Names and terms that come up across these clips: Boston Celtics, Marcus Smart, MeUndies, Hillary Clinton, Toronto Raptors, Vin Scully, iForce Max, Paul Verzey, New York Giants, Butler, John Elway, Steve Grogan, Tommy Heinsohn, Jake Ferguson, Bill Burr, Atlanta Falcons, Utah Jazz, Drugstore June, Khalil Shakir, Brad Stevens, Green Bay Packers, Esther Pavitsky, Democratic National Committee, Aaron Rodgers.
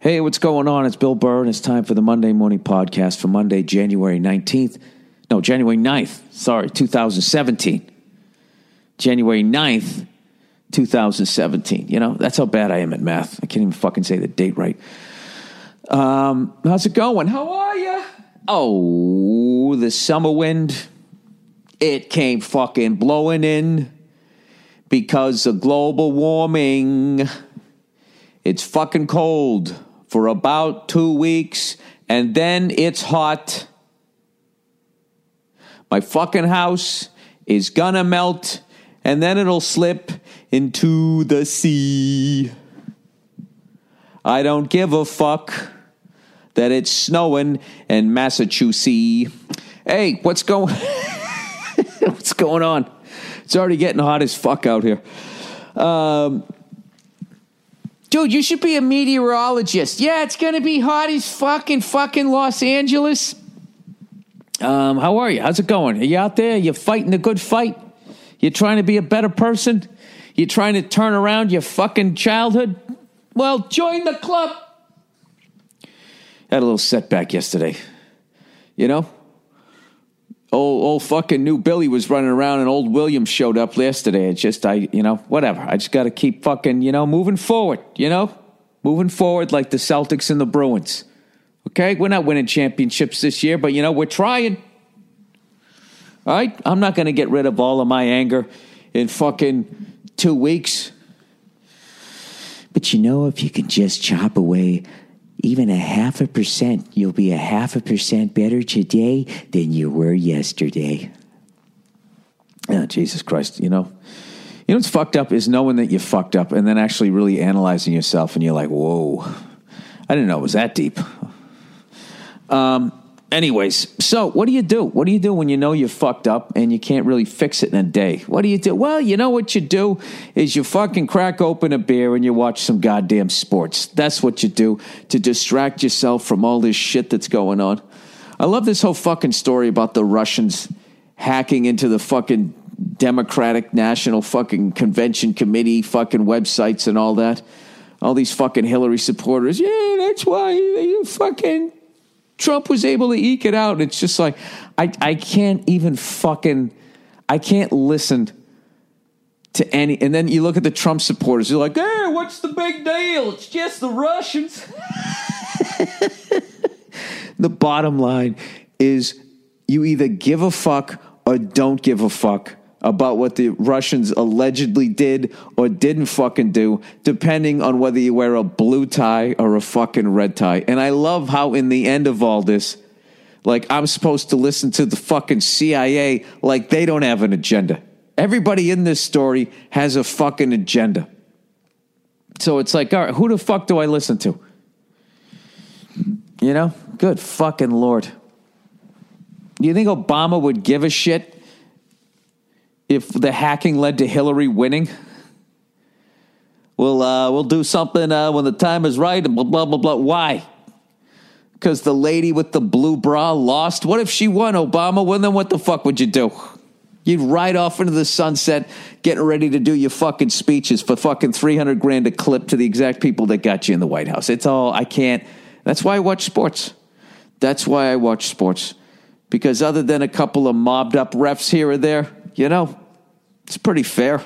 Hey, what's going on? It's Bill Burr, and it's time for the Monday Morning Podcast for Monday, January 9th, 2017. January 9th, 2017. You know, that's how bad I am at math. I can't even fucking say the date right. How's it going? How are you? Oh, the summer wind. It came fucking blowing in because of global warming. It's fucking cold for about 2 weeks, and then it's hot. My fucking house is gonna melt, and then it'll slip into the sea. I don't give a fuck that it's snowing in Massachusetts. Hey, what's going on? It's already getting hot as fuck out here. Dude, you should be a meteorologist. Yeah, it's going to be hot as fucking Los Angeles. How are you? How's it going? Are you out there? You're fighting a good fight? You're trying to be a better person? You're trying to turn around your fucking childhood? Well, join the club. Had a little setback yesterday. You know? Old fucking new Billy was running around, and old William showed up yesterday. It's just, whatever. I just got to keep fucking, moving forward, Moving forward like the Celtics and the Bruins. Okay? We're not winning championships this year, but, we're trying. All right? I'm not going to get rid of all of my anger in fucking 2 weeks. But, if you can just chop away even 0.5%, you'll be 0.5% better today than you were yesterday. Oh, Jesus Christ, You know what's fucked up is knowing that you fucked up and then actually really analyzing yourself, and you're like, whoa, I didn't know it was that deep. Anyways, so what do you do? What do you do when you know you fucked up and you can't really fix it in a day? What do you do? Well, you know what you do is you fucking crack open a beer and you watch some goddamn sports. That's what you do to distract yourself from all this shit that's going on. I love this whole fucking story about the Russians hacking into the fucking Democratic National fucking Convention Committee fucking websites and all that. All these fucking Hillary supporters. Yeah, that's why you fucking Trump was able to eke it out. It's just like, I can't even fucking, I can't listen to any. And then you look at the Trump supporters. You're like, hey, what's the big deal? It's just the Russians. The bottom line is you either give a fuck or don't give a fuck about what the Russians allegedly did or didn't fucking do, depending on whether you wear a blue tie or a fucking red tie. And I love how in the end of all this, like, I'm supposed to listen to the fucking CIA like they don't have an agenda. Everybody in this story has a fucking agenda. So it's like, all right, who the fuck do I listen to? Good fucking Lord. Do you think Obama would give a shit if the hacking led to Hillary winning? We'll do something when the time is right and blah, blah, blah, blah. Why? Because the lady with the blue bra lost? What if she won, Obama? Well, then what the fuck would you do? You'd ride off into the sunset getting ready to do your fucking speeches for fucking $300,000 a clip to the exact people that got you in the White House. It's all, I can't. That's why I watch sports. Because other than a couple of mobbed up refs here or there, it's pretty fair.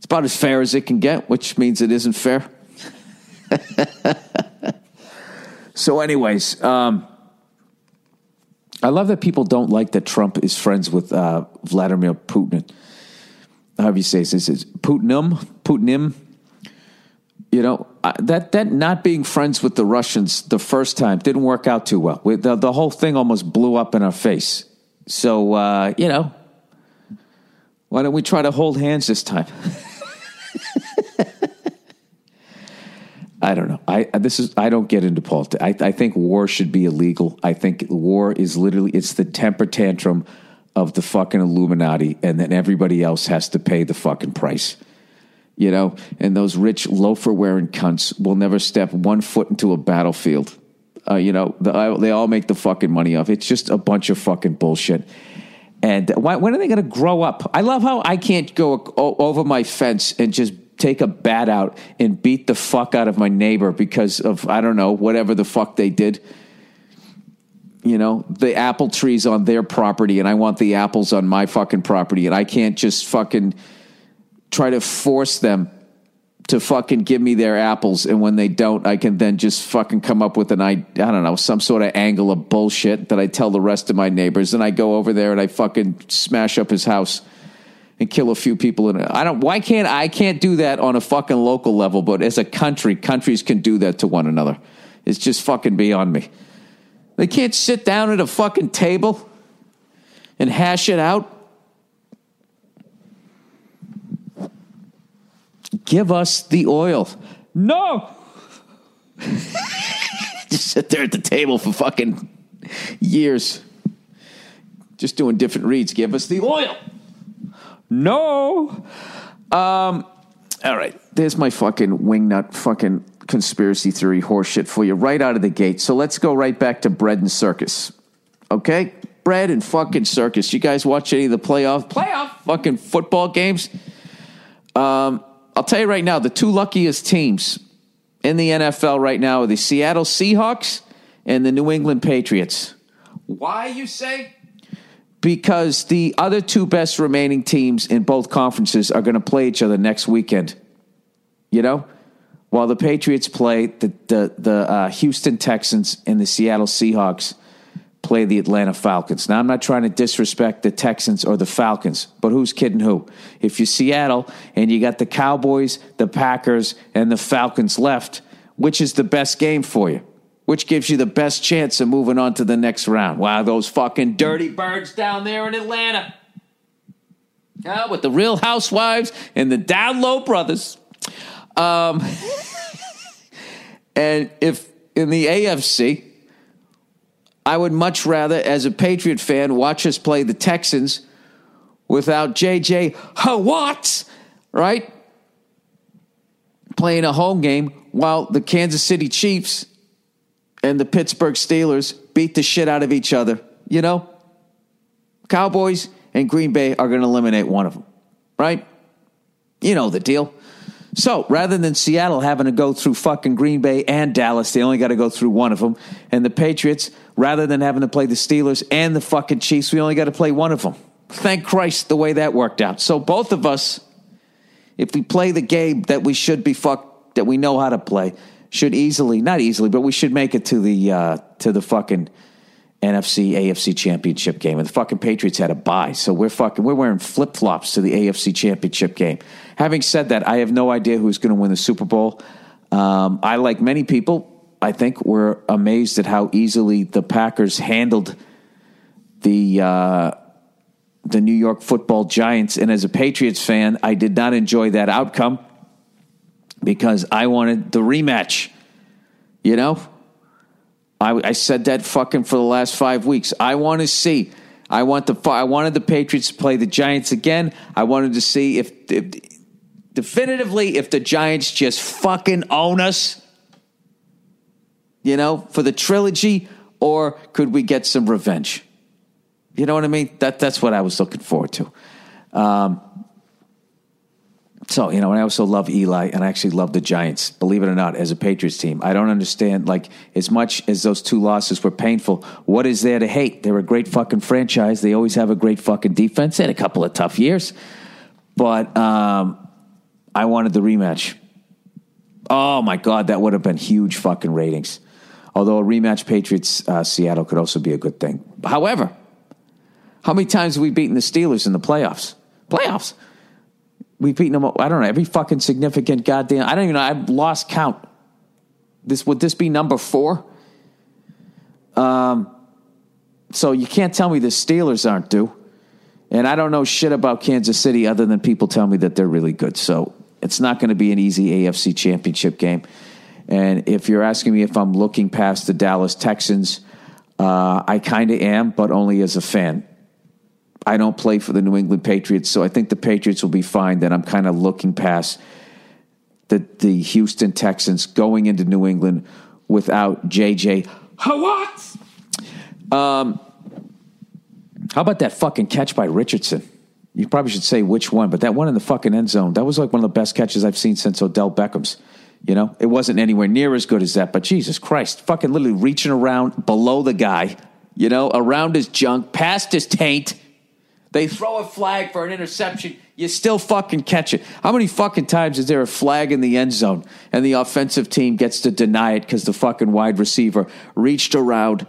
It's about as fair as it can get, which means it isn't fair. So anyways, I love that people don't like that Trump is friends with Vladimir Putin. However you say this is Putinim. You know, that not being friends with the Russians the first time didn't work out too well. The whole thing almost blew up in our face. So, you know, why don't we try to hold hands this time? I don't know. I don't get into politics. I think war should be illegal. I think war is literally, it's the temper tantrum of the fucking Illuminati, and then everybody else has to pay the fucking price. You know, and those rich loafer-wearing cunts will never step one foot into a battlefield. You know, they all make the fucking money off. It's just a bunch of fucking bullshit. And when are they going to grow up? I love how I can't go over my fence and just take a bat out and beat the fuck out of my neighbor because of, I don't know, whatever the fuck they did. You know, the apple tree's on their property, and I want the apples on my fucking property, and I can't just fucking try to force them to fucking give me their apples. And when they don't, I can then just fucking come up with I don't know, some sort of angle of bullshit that I tell the rest of my neighbors. And I go over there and I fucking smash up his house and kill a few people. And I can't do that on a fucking local level, but as a country, countries can do that to one another. It's just fucking beyond me. They can't sit down at a fucking table and hash it out. Give us the oil. No! Just sit there at the table for fucking years. Just doing different reads. Give us the oil. No! All right. There's my fucking wingnut fucking conspiracy theory horseshit for you right out of the gate. So let's go right back to bread and circus. Okay? Bread and fucking circus. You guys watch any of the playoff fucking football games? I'll tell you right now, the two luckiest teams in the NFL right now are the Seattle Seahawks and the New England Patriots. Why, you say? Because the other two best remaining teams in both conferences are going to play each other next weekend. You know? While the Patriots play, the Houston Texans and the Seattle Seahawks play the Atlanta Falcons. Now, I'm not trying to disrespect the Texans or the Falcons, but who's kidding who? If you're Seattle and you got the Cowboys, the Packers, and the Falcons left, which is the best game for you? Which gives you the best chance of moving on to the next round? Wow, those fucking dirty birds down there in Atlanta. With the Real Housewives and the Down Low Brothers. And if in the AFC... I would much rather, as a Patriot fan, watch us play the Texans without J.J. Watt, right? Playing a home game while the Kansas City Chiefs and the Pittsburgh Steelers beat the shit out of each other. You know, Cowboys and Green Bay are going to eliminate one of them, right? You know the deal. So rather than Seattle having to go through fucking Green Bay and Dallas, they only got to go through one of them. And the Patriots, rather than having to play the Steelers and the fucking Chiefs, we only got to play one of them. Thank Christ the way that worked out. So both of us, if we play the game that we should be fucked, that we know how to play, should easily, not easily, but we should make it to the fucking NFC, AFC championship game. And the fucking Patriots had a bye. So we're wearing flip-flops to the AFC championship game. Having said that, I have no idea who's going to win the Super Bowl. I, like many people, I think were amazed at how easily the Packers handled the New York football Giants. And as a Patriots fan, I did not enjoy that outcome because I wanted the rematch, you know? I said that fucking for the last 5 weeks. I wanted the Patriots to play the Giants again. I wanted to see if definitively if the Giants just fucking own us, you know, for the trilogy, or could we get some revenge? You know what I mean? That's what I was looking forward to. So, you know, and I also love Eli, and I actually love the Giants, believe it or not, as a Patriots team. I don't understand, like, as much as those two losses were painful, what is there to hate? They're a great fucking franchise. They always have a great fucking defense and a couple of tough years. But I wanted the rematch. Oh, my God, that would have been huge fucking ratings. Although a rematch Patriots-Seattle could also be a good thing. However, how many times have we beaten the Steelers in the playoffs? Playoffs? We've beaten them, I don't know, every fucking significant goddamn... I don't even know, I've lost count. Would this be number 4? So you can't tell me the Steelers aren't due. And I don't know shit about Kansas City other than people tell me that they're really good. So it's not going to be an easy AFC championship game. And if you're asking me if I'm looking past the Dallas Texans, I kind of am, but only as a fan. I don't play for the New England Patriots, so I think the Patriots will be fine. That I'm kind of looking past the Houston Texans going into New England without J.J. Watt. How about that fucking catch by Richardson? You probably should say which one, but that one in the fucking end zone, that was like one of the best catches I've seen since Odell Beckham's. You know, it wasn't anywhere near as good as that, but Jesus Christ, fucking literally reaching around below the guy, you know, around his junk, past his taint. They throw a flag for an interception. You still fucking catch it. How many fucking times is there a flag in the end zone and the offensive team gets to deny it because the fucking wide receiver reached around?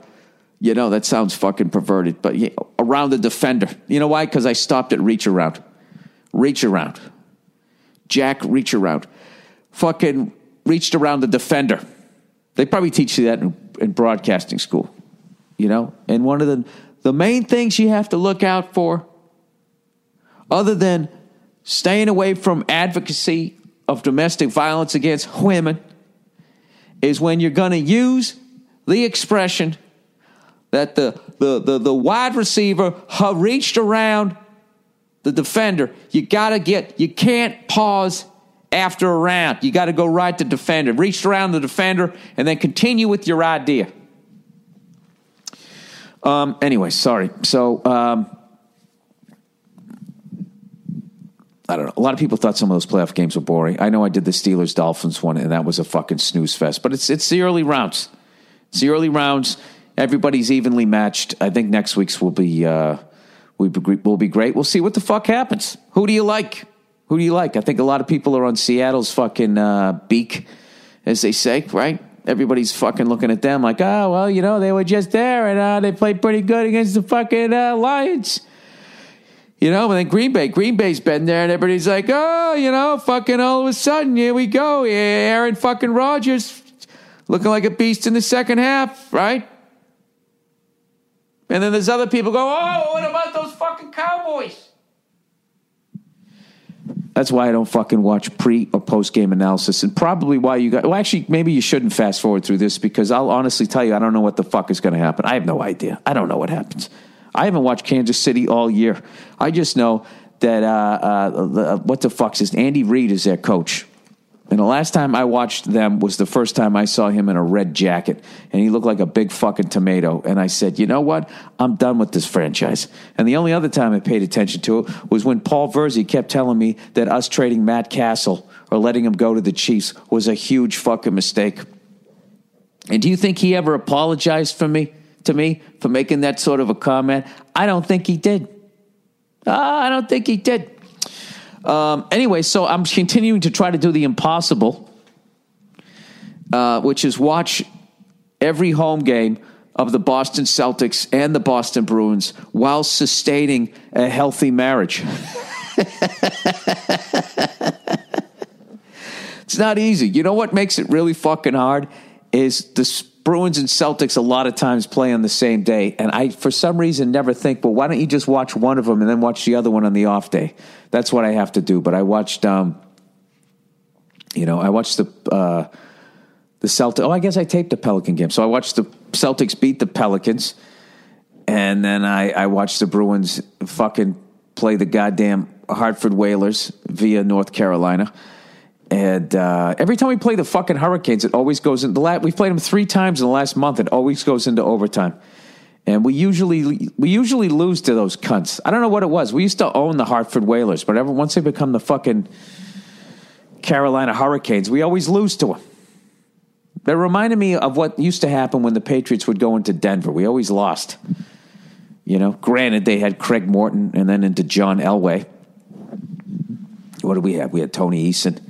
You know, that sounds fucking perverted, but around the defender. You know why? Because I stopped at reach around. Reach around. Jack, reach around. Fucking reached around the defender. They probably teach you that in broadcasting school, you know? And one of the main things you have to look out for, other than staying away from advocacy of domestic violence against women, is when you're going to use the expression that the wide receiver reached around the defender. You can't pause after a round. You got to go right to defender. Reached around the defender and then continue with your idea. Anyway, sorry. So, I don't know. A lot of people thought some of those playoff games were boring. I know I did the Steelers-Dolphins one, and that was a fucking snooze fest. But it's the early rounds. It's the early rounds. Everybody's evenly matched. I think next week's will be great. We'll see what the fuck happens. Who do you like? Who do you like? I think a lot of people are on Seattle's fucking beak, as they say, right? Everybody's fucking looking at them like, oh, well, you know, they were just there and they played pretty good against the fucking Lions. You know, and then Green Bay's been there and everybody's like, oh, you know, fucking all of a sudden, here we go. Aaron fucking Rodgers looking like a beast in the second half, right? And then there's other people go, oh, what about those fucking Cowboys? That's why I don't fucking watch pre or post game analysis, and probably why you got. Well, actually, maybe you shouldn't fast forward through this, because I'll honestly tell you, I don't know what the fuck is going to happen. I have no idea. I don't know what happens. I haven't watched Kansas City all year. I just know that what the fuck's is Andy Reid is their coach. And the last time I watched them was the first time I saw him in a red jacket, and he looked like a big fucking tomato. And I said, you know what? I'm done with this franchise. And the only other time I paid attention to it was when Paul Verzey kept telling me that us trading Matt Castle or letting him go to the Chiefs was a huge fucking mistake. And do you think he ever apologized to me for making that sort of a comment? I don't think he did. I don't think he did. Anyway, so I'm continuing to try to do the impossible, which is watch every home game of the Boston Celtics and the Boston Bruins while sustaining a healthy marriage. It's not easy. You know what makes it really fucking hard is the Bruins and Celtics a lot of times play on the same day, and I for some reason never think, well, why don't you just watch one of them and then watch the other one on the off day? That's what I have to do. But I watched the Celtics. Oh, I guess I taped the Pelican game. So I watched the Celtics beat the Pelicans, and then I watched the Bruins fucking play the goddamn Hartford Whalers via North Carolina. And every time we play the fucking Hurricanes, it always goes in. We've played them 3 times in the last month. It always goes into overtime, and we usually lose to those cunts. I don't know what it was. We used to own the Hartford Whalers, but once they become the fucking Carolina Hurricanes, we always lose to them. That reminded me of what used to happen when the Patriots would go into Denver. We always lost. You know, granted they had Craig Morton and then into John Elway. what did we have? We had Tony Eason.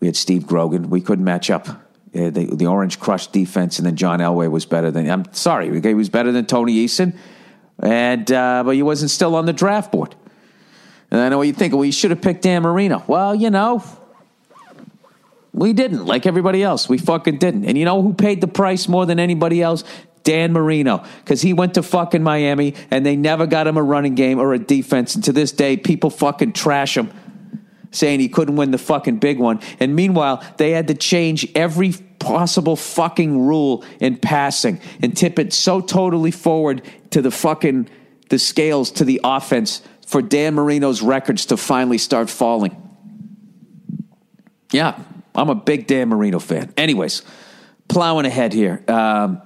We had Steve Grogan. We couldn't match up. The Orange Crush defense, and then John Elway was better than, I'm sorry, he was better than Tony Eason, and but he wasn't still on the draft board. And I know what you think, well, you should have picked Dan Marino. Well, you know, we didn't, like everybody else. We fucking didn't. And you know who paid the price more than anybody else? Dan Marino, because he went to fucking Miami, and they never got him a running game or a defense, and to this day, people fucking trash him, saying he couldn't win the fucking big one. And meanwhile, they had to change every possible fucking rule in passing and tip it so totally forward to the fucking, the scales to the offense for Dan Marino's records to finally start falling. Yeah, I'm a big Dan Marino fan. Anyways, plowing ahead here. And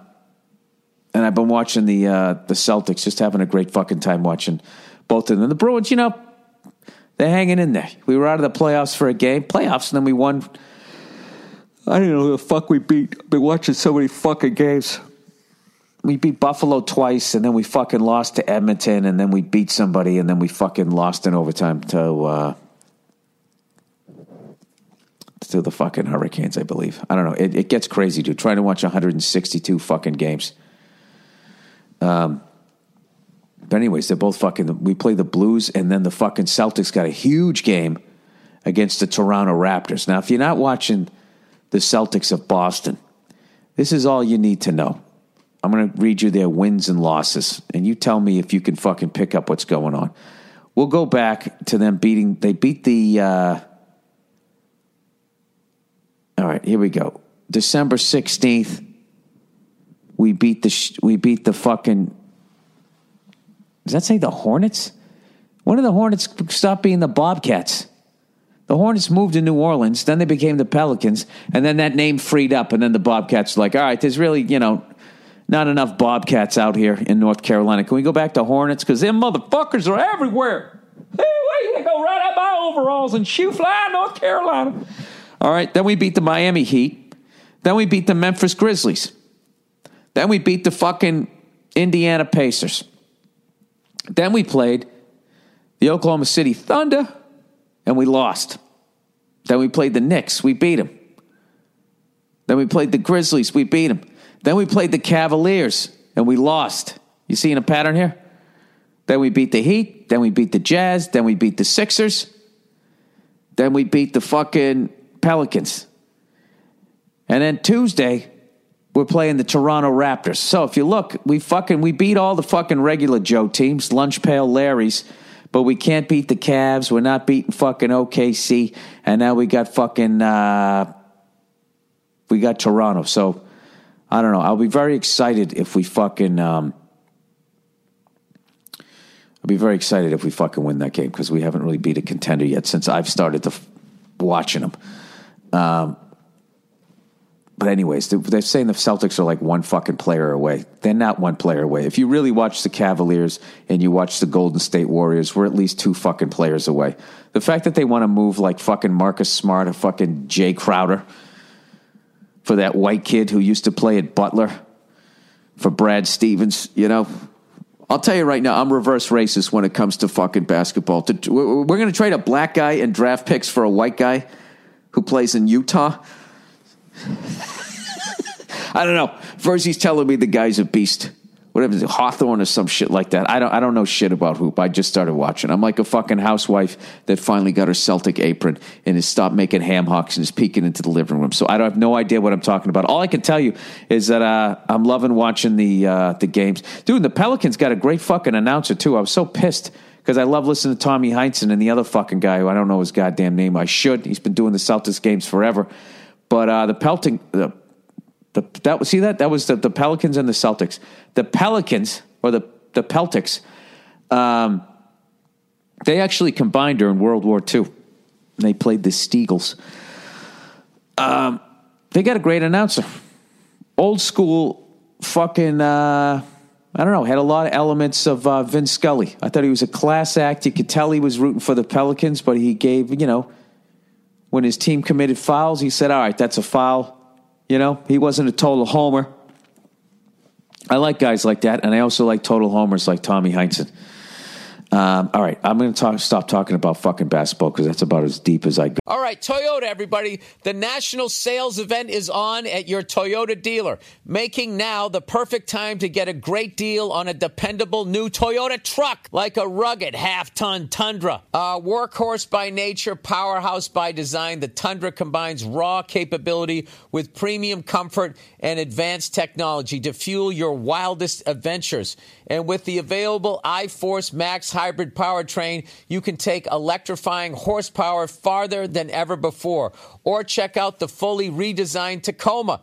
I've been watching the Celtics, just having a great fucking time watching both of them. The Bruins, you know, they're hanging in there. We were out of the playoffs for a game. Playoffs, and then we won. I don't know who the fuck we beat. I've been watching so many fucking games. We beat Buffalo twice, and then we fucking lost to Edmonton, and then we beat somebody, and then we fucking lost in overtime to the fucking Hurricanes, I believe. I don't know. It gets crazy, dude. Trying to watch 162 fucking games. But anyways, they're both fucking, we play the Blues, and then the fucking Celtics got a huge game against the Toronto Raptors. Now, if you're not watching the Celtics of Boston, this is all you need to know. I'm going to read you their wins and losses, and you tell me if you can fucking pick up what's going on. We'll go back to them beating, they beat the, all right, here we go. December 16th, we beat the fucking, does that say the Hornets? When did the Hornets stop being the Bobcats? The Hornets moved to New Orleans, then they became the Pelicans, and then that name freed up, and then the Bobcats were like, all right, there's really, you know, not enough Bobcats out here in North Carolina. Can we go back to Hornets? Because them motherfuckers are everywhere. They go right out my overalls and shoe fly North Carolina. All right, then we beat the Miami Heat. Then we beat the Memphis Grizzlies. Then we beat the fucking Indiana Pacers. Then we played the Oklahoma City Thunder, and we lost. Then we played the Knicks. We beat them. Then we played the Grizzlies. We beat them. Then we played the Cavaliers, and we lost. You seeing a pattern here? Then we beat the Heat. Then we beat the Jazz. Then we beat the Sixers. Then we beat the fucking Pelicans. And then Tuesday, we're playing the Toronto Raptors. So if you look, we beat all the fucking regular Joe teams, lunch pail Larrys, but we can't beat the Cavs. We're not beating fucking OKC. And now we got fucking, we got Toronto. So I don't know. I'll be very excited if we fucking, win that game, because we haven't really beat a contender yet since I've started to watching them. But anyways, they're saying the Celtics are like one fucking player away. They're not one player away. If you really watch the Cavaliers and you watch the Golden State Warriors, we're at least two fucking players away. The fact that they want to move like fucking Marcus Smart or fucking Jay Crowder for that white kid who used to play at Butler for Brad Stevens, you know. I'll tell you right now, I'm reverse racist when it comes to fucking basketball. We're going to trade a black guy and draft picks for a white guy who plays in Utah. I don't know. First he's telling me the guy's a beast, whatever, Hawthorne or some shit like that. I don't know shit about hoop. I just started watching. I'm like a fucking housewife that finally got her Celtic apron and has stopped making ham hocks and is peeking into the living room. So I have no idea what I'm talking about. All I can tell you is that I'm loving watching the games, dude. And the Pelicans got a great fucking announcer too. I was so pissed, because I love listening to Tommy Heinsohn and the other fucking guy who I don't know his goddamn name. I should. He's been doing the Celtics games forever. But the Pelicans and the Celtics. The Pelicans, or the Peltics, they actually combined during World War II. And they played the Steagles. They got a great announcer. Old school fucking, I don't know, had a lot of elements of Vin Scully. I thought he was a class act. You could tell he was rooting for the Pelicans, but he gave, you know, when his team committed fouls, he said, all right, that's a foul. You know, he wasn't a total homer. I like guys like that, and I also like total homers like Tommy Heinsohn. All right, I'm going to stop talking about fucking basketball because that's about as deep as I go. All right, Toyota, everybody. The national sales event is on at your Toyota dealer, making now the perfect time to get a great deal on a dependable new Toyota truck, like a rugged half-ton Tundra. Workhorse by nature, powerhouse by design, the Tundra combines raw capability with premium comfort and advanced technology to fuel your wildest adventures. And with the available iForce Max hybrid powertrain, you can take electrifying horsepower farther than ever before. Or check out the fully redesigned Tacoma,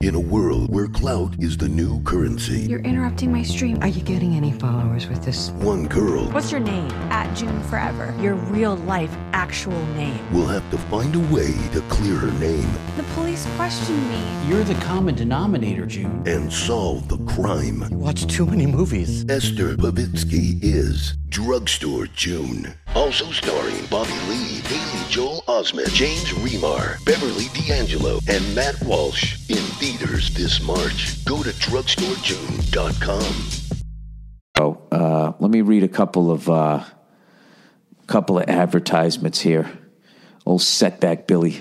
In a world where clout is the new currency. You're interrupting my stream. Are you getting any followers with this? One girl. What's your name? @JuneForever. Your real life, actual name. We'll have to find a way to clear her name. The police questioned me. You're the common denominator, June. And solve the crime. You watch too many movies. Esther Pavitsky is Drugstore June. Also starring Bobby Lee, Haley Joel Osment, James Remar, Beverly D'Angelo, and Matt Walsh in theaters this March. Go to DrugstoreJune.com. Let me read a couple of advertisements here. Old setback Billy.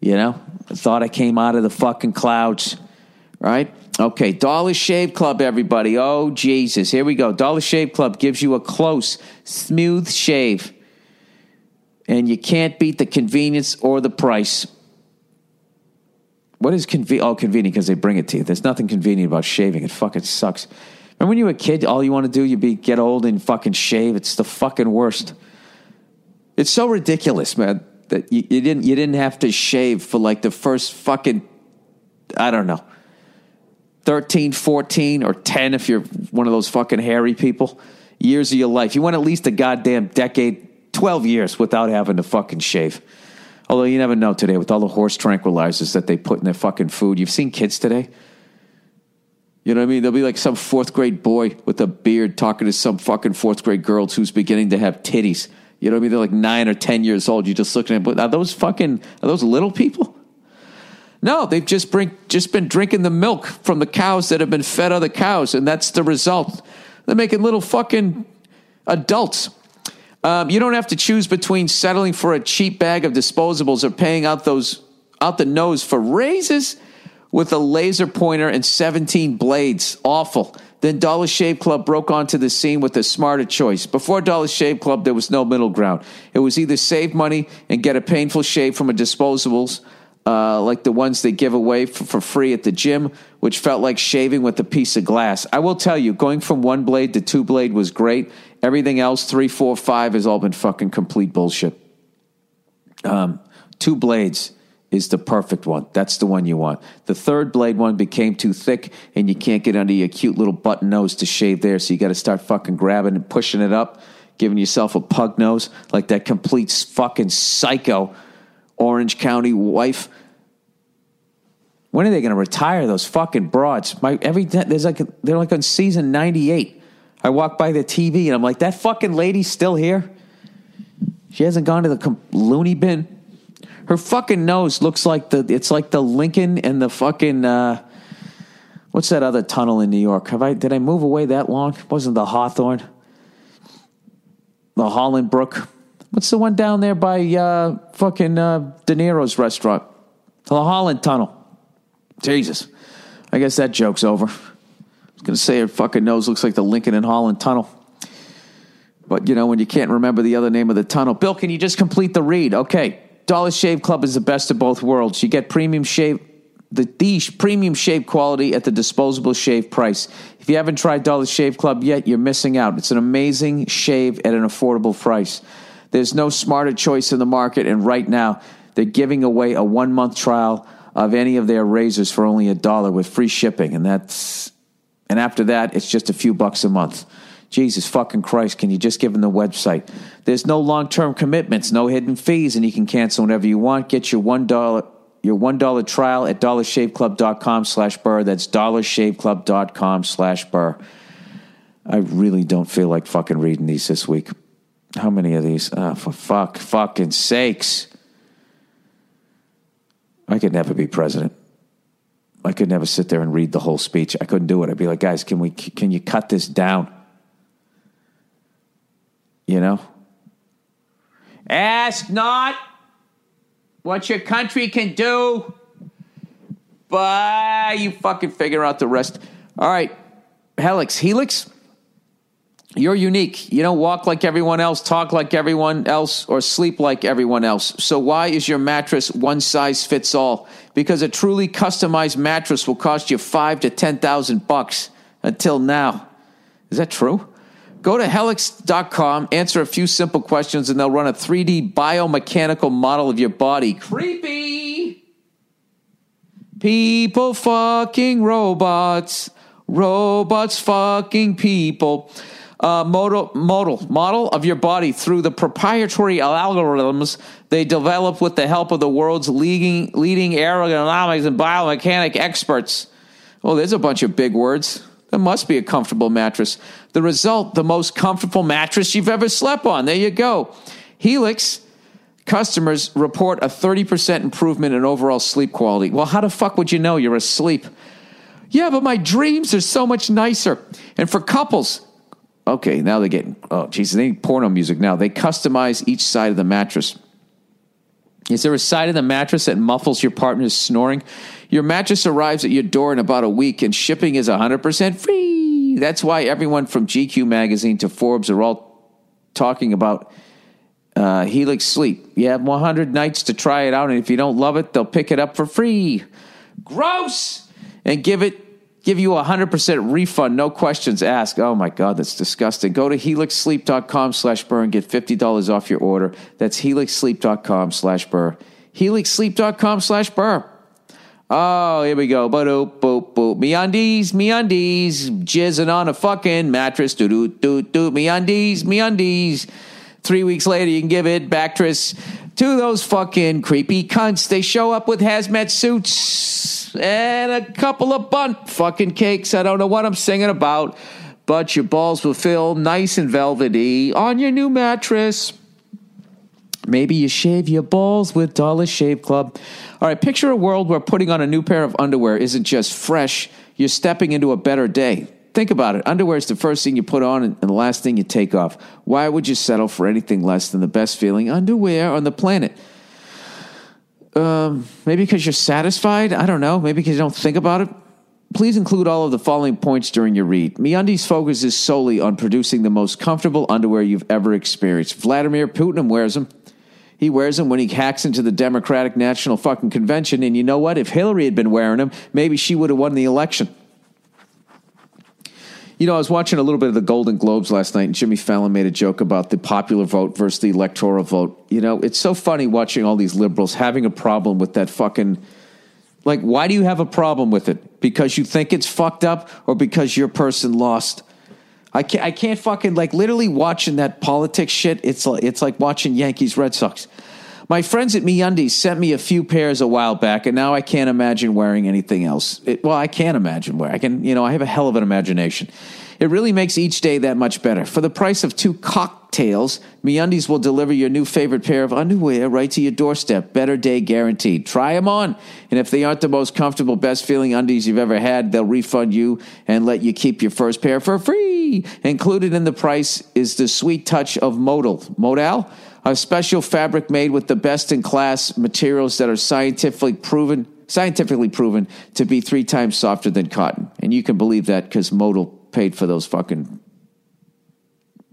You know, I thought I came out of the fucking clouds, right? Okay, Dollar Shave Club, everybody. Oh, Jesus. Here we go. Dollar Shave Club gives you a close, smooth shave. And you can't beat the convenience or the price. What is convenient? Oh, convenient because they bring it to you. There's nothing convenient about shaving. It fucking sucks. Remember when you were a kid, all you want to do, get old and fucking shave. It's the fucking worst. It's so ridiculous, man, that you didn't have to shave for like the first fucking, I don't know, 13, 14, or 10 if you're one of those fucking hairy people, years of your life. You went at least a goddamn decade, 12 years without having to fucking shave. Although you never know today with all the horse tranquilizers that they put in their fucking food. You've seen kids today. You know what I mean? There'll be like some fourth grade boy with a beard talking to some fucking fourth grade girls who's beginning to have titties. You know what I mean? They're like 9 or 10 years old. You're just looking at them. Are those little people? No, they've just been drinking the milk from the cows that have been fed other cows, and that's the result. They're making little fucking adults. You don't have to choose between settling for a cheap bag of disposables or paying out the nose for razors with a laser pointer and 17 blades. Awful. Then Dollar Shave Club broke onto the scene with a smarter choice. Before Dollar Shave Club, there was no middle ground. It was either save money and get a painful shave from a disposables like the ones they give away for free at the gym, which felt like shaving with a piece of glass. I will tell you, going from one blade to two blade was great. Everything else, 3, 4, 5 has all been fucking complete bullshit. Two blades is the perfect one. That's the one you want. The third blade one became too thick, and you can't get under your cute little button nose to shave there, so you got to start fucking grabbing and pushing it up, giving yourself a pug nose like that complete fucking psycho Orange County wife. When are they going to retire those fucking broads? They're like on season 98. I walk by the TV and I'm like, that fucking lady's still here. She hasn't gone to the loony bin. Her fucking nose looks like it's like the Lincoln and the fucking what's that other tunnel in New York? Did I move away that long? It wasn't the Hawthorne, the Holland Brook. What's the one down there by De Niro's restaurant? The Holland Tunnel. Jesus. I guess that joke's over. I was going to say her fucking nose looks like the Lincoln and Holland Tunnel. But, you know, when you can't remember the other name of the tunnel. Bill, can you just complete the read? Okay. Dollar Shave Club is the best of both worlds. You get premium shave, the premium shave quality at the disposable shave price. If you haven't tried Dollar Shave Club yet, you're missing out. It's an amazing shave at an affordable price. There's no smarter choice in the market, and right now they're giving away a 1-month trial of any of their razors for only $1 with free shipping, and after that it's just a few bucks a month. Jesus fucking Christ, can you just give them the website? There's no long-term commitments, no hidden fees, and you can cancel whenever you want. Get your $1 trial at dollarshaveclub.com/Burr. That's dollarshaveclub.com/Burr. I really don't feel like fucking reading these this week. How many of these? Oh, for fucking sakes. I could never be president. I could never sit there and read the whole speech. I couldn't do it. I'd be like, guys, can you cut this down? You know? Ask not what your country can do, but you fucking figure out the rest. All right. Helix, you're unique. You don't walk like everyone else, talk like everyone else, or sleep like everyone else. So why is your mattress one size fits all? Because a truly customized mattress will cost you $5,000 to $10,000 until now. Is that true? Go to Helix.com, answer a few simple questions, and they'll run a 3D biomechanical model of your body. Creepy! People fucking robots. Robots fucking people. Model of your body through the proprietary algorithms they develop with the help of the world's leading aerodynamics and biomechanic experts. Oh, there's a bunch of big words. There must be a comfortable mattress. The result, the most comfortable mattress you've ever slept on. There you go. Helix customers report a 30% improvement in overall sleep quality. Well, how the fuck would you know you're asleep? Yeah, but my dreams are so much nicer. And for couples, okay, now they're getting, oh, Jesus, they need porno music now. They customize each side of the mattress. Is there a side of the mattress that muffles your partner's snoring? Your mattress arrives at your door in about a week, and shipping is 100% free. That's why everyone from GQ magazine to Forbes are all talking about Helix Sleep. You have 100 nights to try it out, and if you don't love it, they'll pick it up for free. Gross! And give you a 100% refund, no questions asked. Oh, my God, that's disgusting. Go to helixsleep.com/Burr and get $50 off your order. That's helixsleep.com/Burr. helixsleep.com/Burr. Oh, here we go. Boop, boop, boop. MeUndies. Jizzing on a fucking mattress. Do-do-do-do. MeUndies. 3 weeks later, you can give it bactress to those fucking creepy cunts. They show up with hazmat suits and a couple of bunt fucking cakes. I don't know what I'm singing about, but your balls will feel nice and velvety on your new mattress. Maybe you shave your balls with Dollar Shave Club. All right, picture a world where putting on a new pair of underwear isn't just fresh. You're stepping into a better day. Think about it. Underwear is the first thing you put on and the last thing you take off. Why would you settle for anything less than the best-feeling underwear on the planet? Maybe because you're satisfied? I don't know. Maybe because you don't think about it? Please include all of the following points during your read. MeUndies focuses solely on producing the most comfortable underwear you've ever experienced. Vladimir Putin wears them. He wears them when he hacks into the Democratic National fucking Convention. And you know what? If Hillary had been wearing them, maybe she would have won the election. You know, I was watching a little bit of the Golden Globes last night, and Jimmy Fallon made a joke about the popular vote versus the electoral vote. You know, it's so funny watching all these liberals having a problem with that fucking, like, why do you have a problem with it? Because you think it's fucked up or because your person lost? I can't fucking, like, literally watching that politics shit. It's like watching Yankees Red Sox. My friends at MeUndies sent me a few pairs a while back, and now I can't imagine wearing anything else. I can't imagine wearing. I have a hell of an imagination. It really makes each day that much better. For the price of 2 cocktails, MeUndies will deliver your new favorite pair of underwear right to your doorstep. Better day guaranteed. Try them on, and if they aren't the most comfortable, best-feeling undies you've ever had, they'll refund you and let you keep your first pair for free. Included in the price is the sweet touch of Modal? A special fabric made with the best-in-class materials that are scientifically proven to be 3 times softer than cotton. And you can believe that because Modal paid for those fucking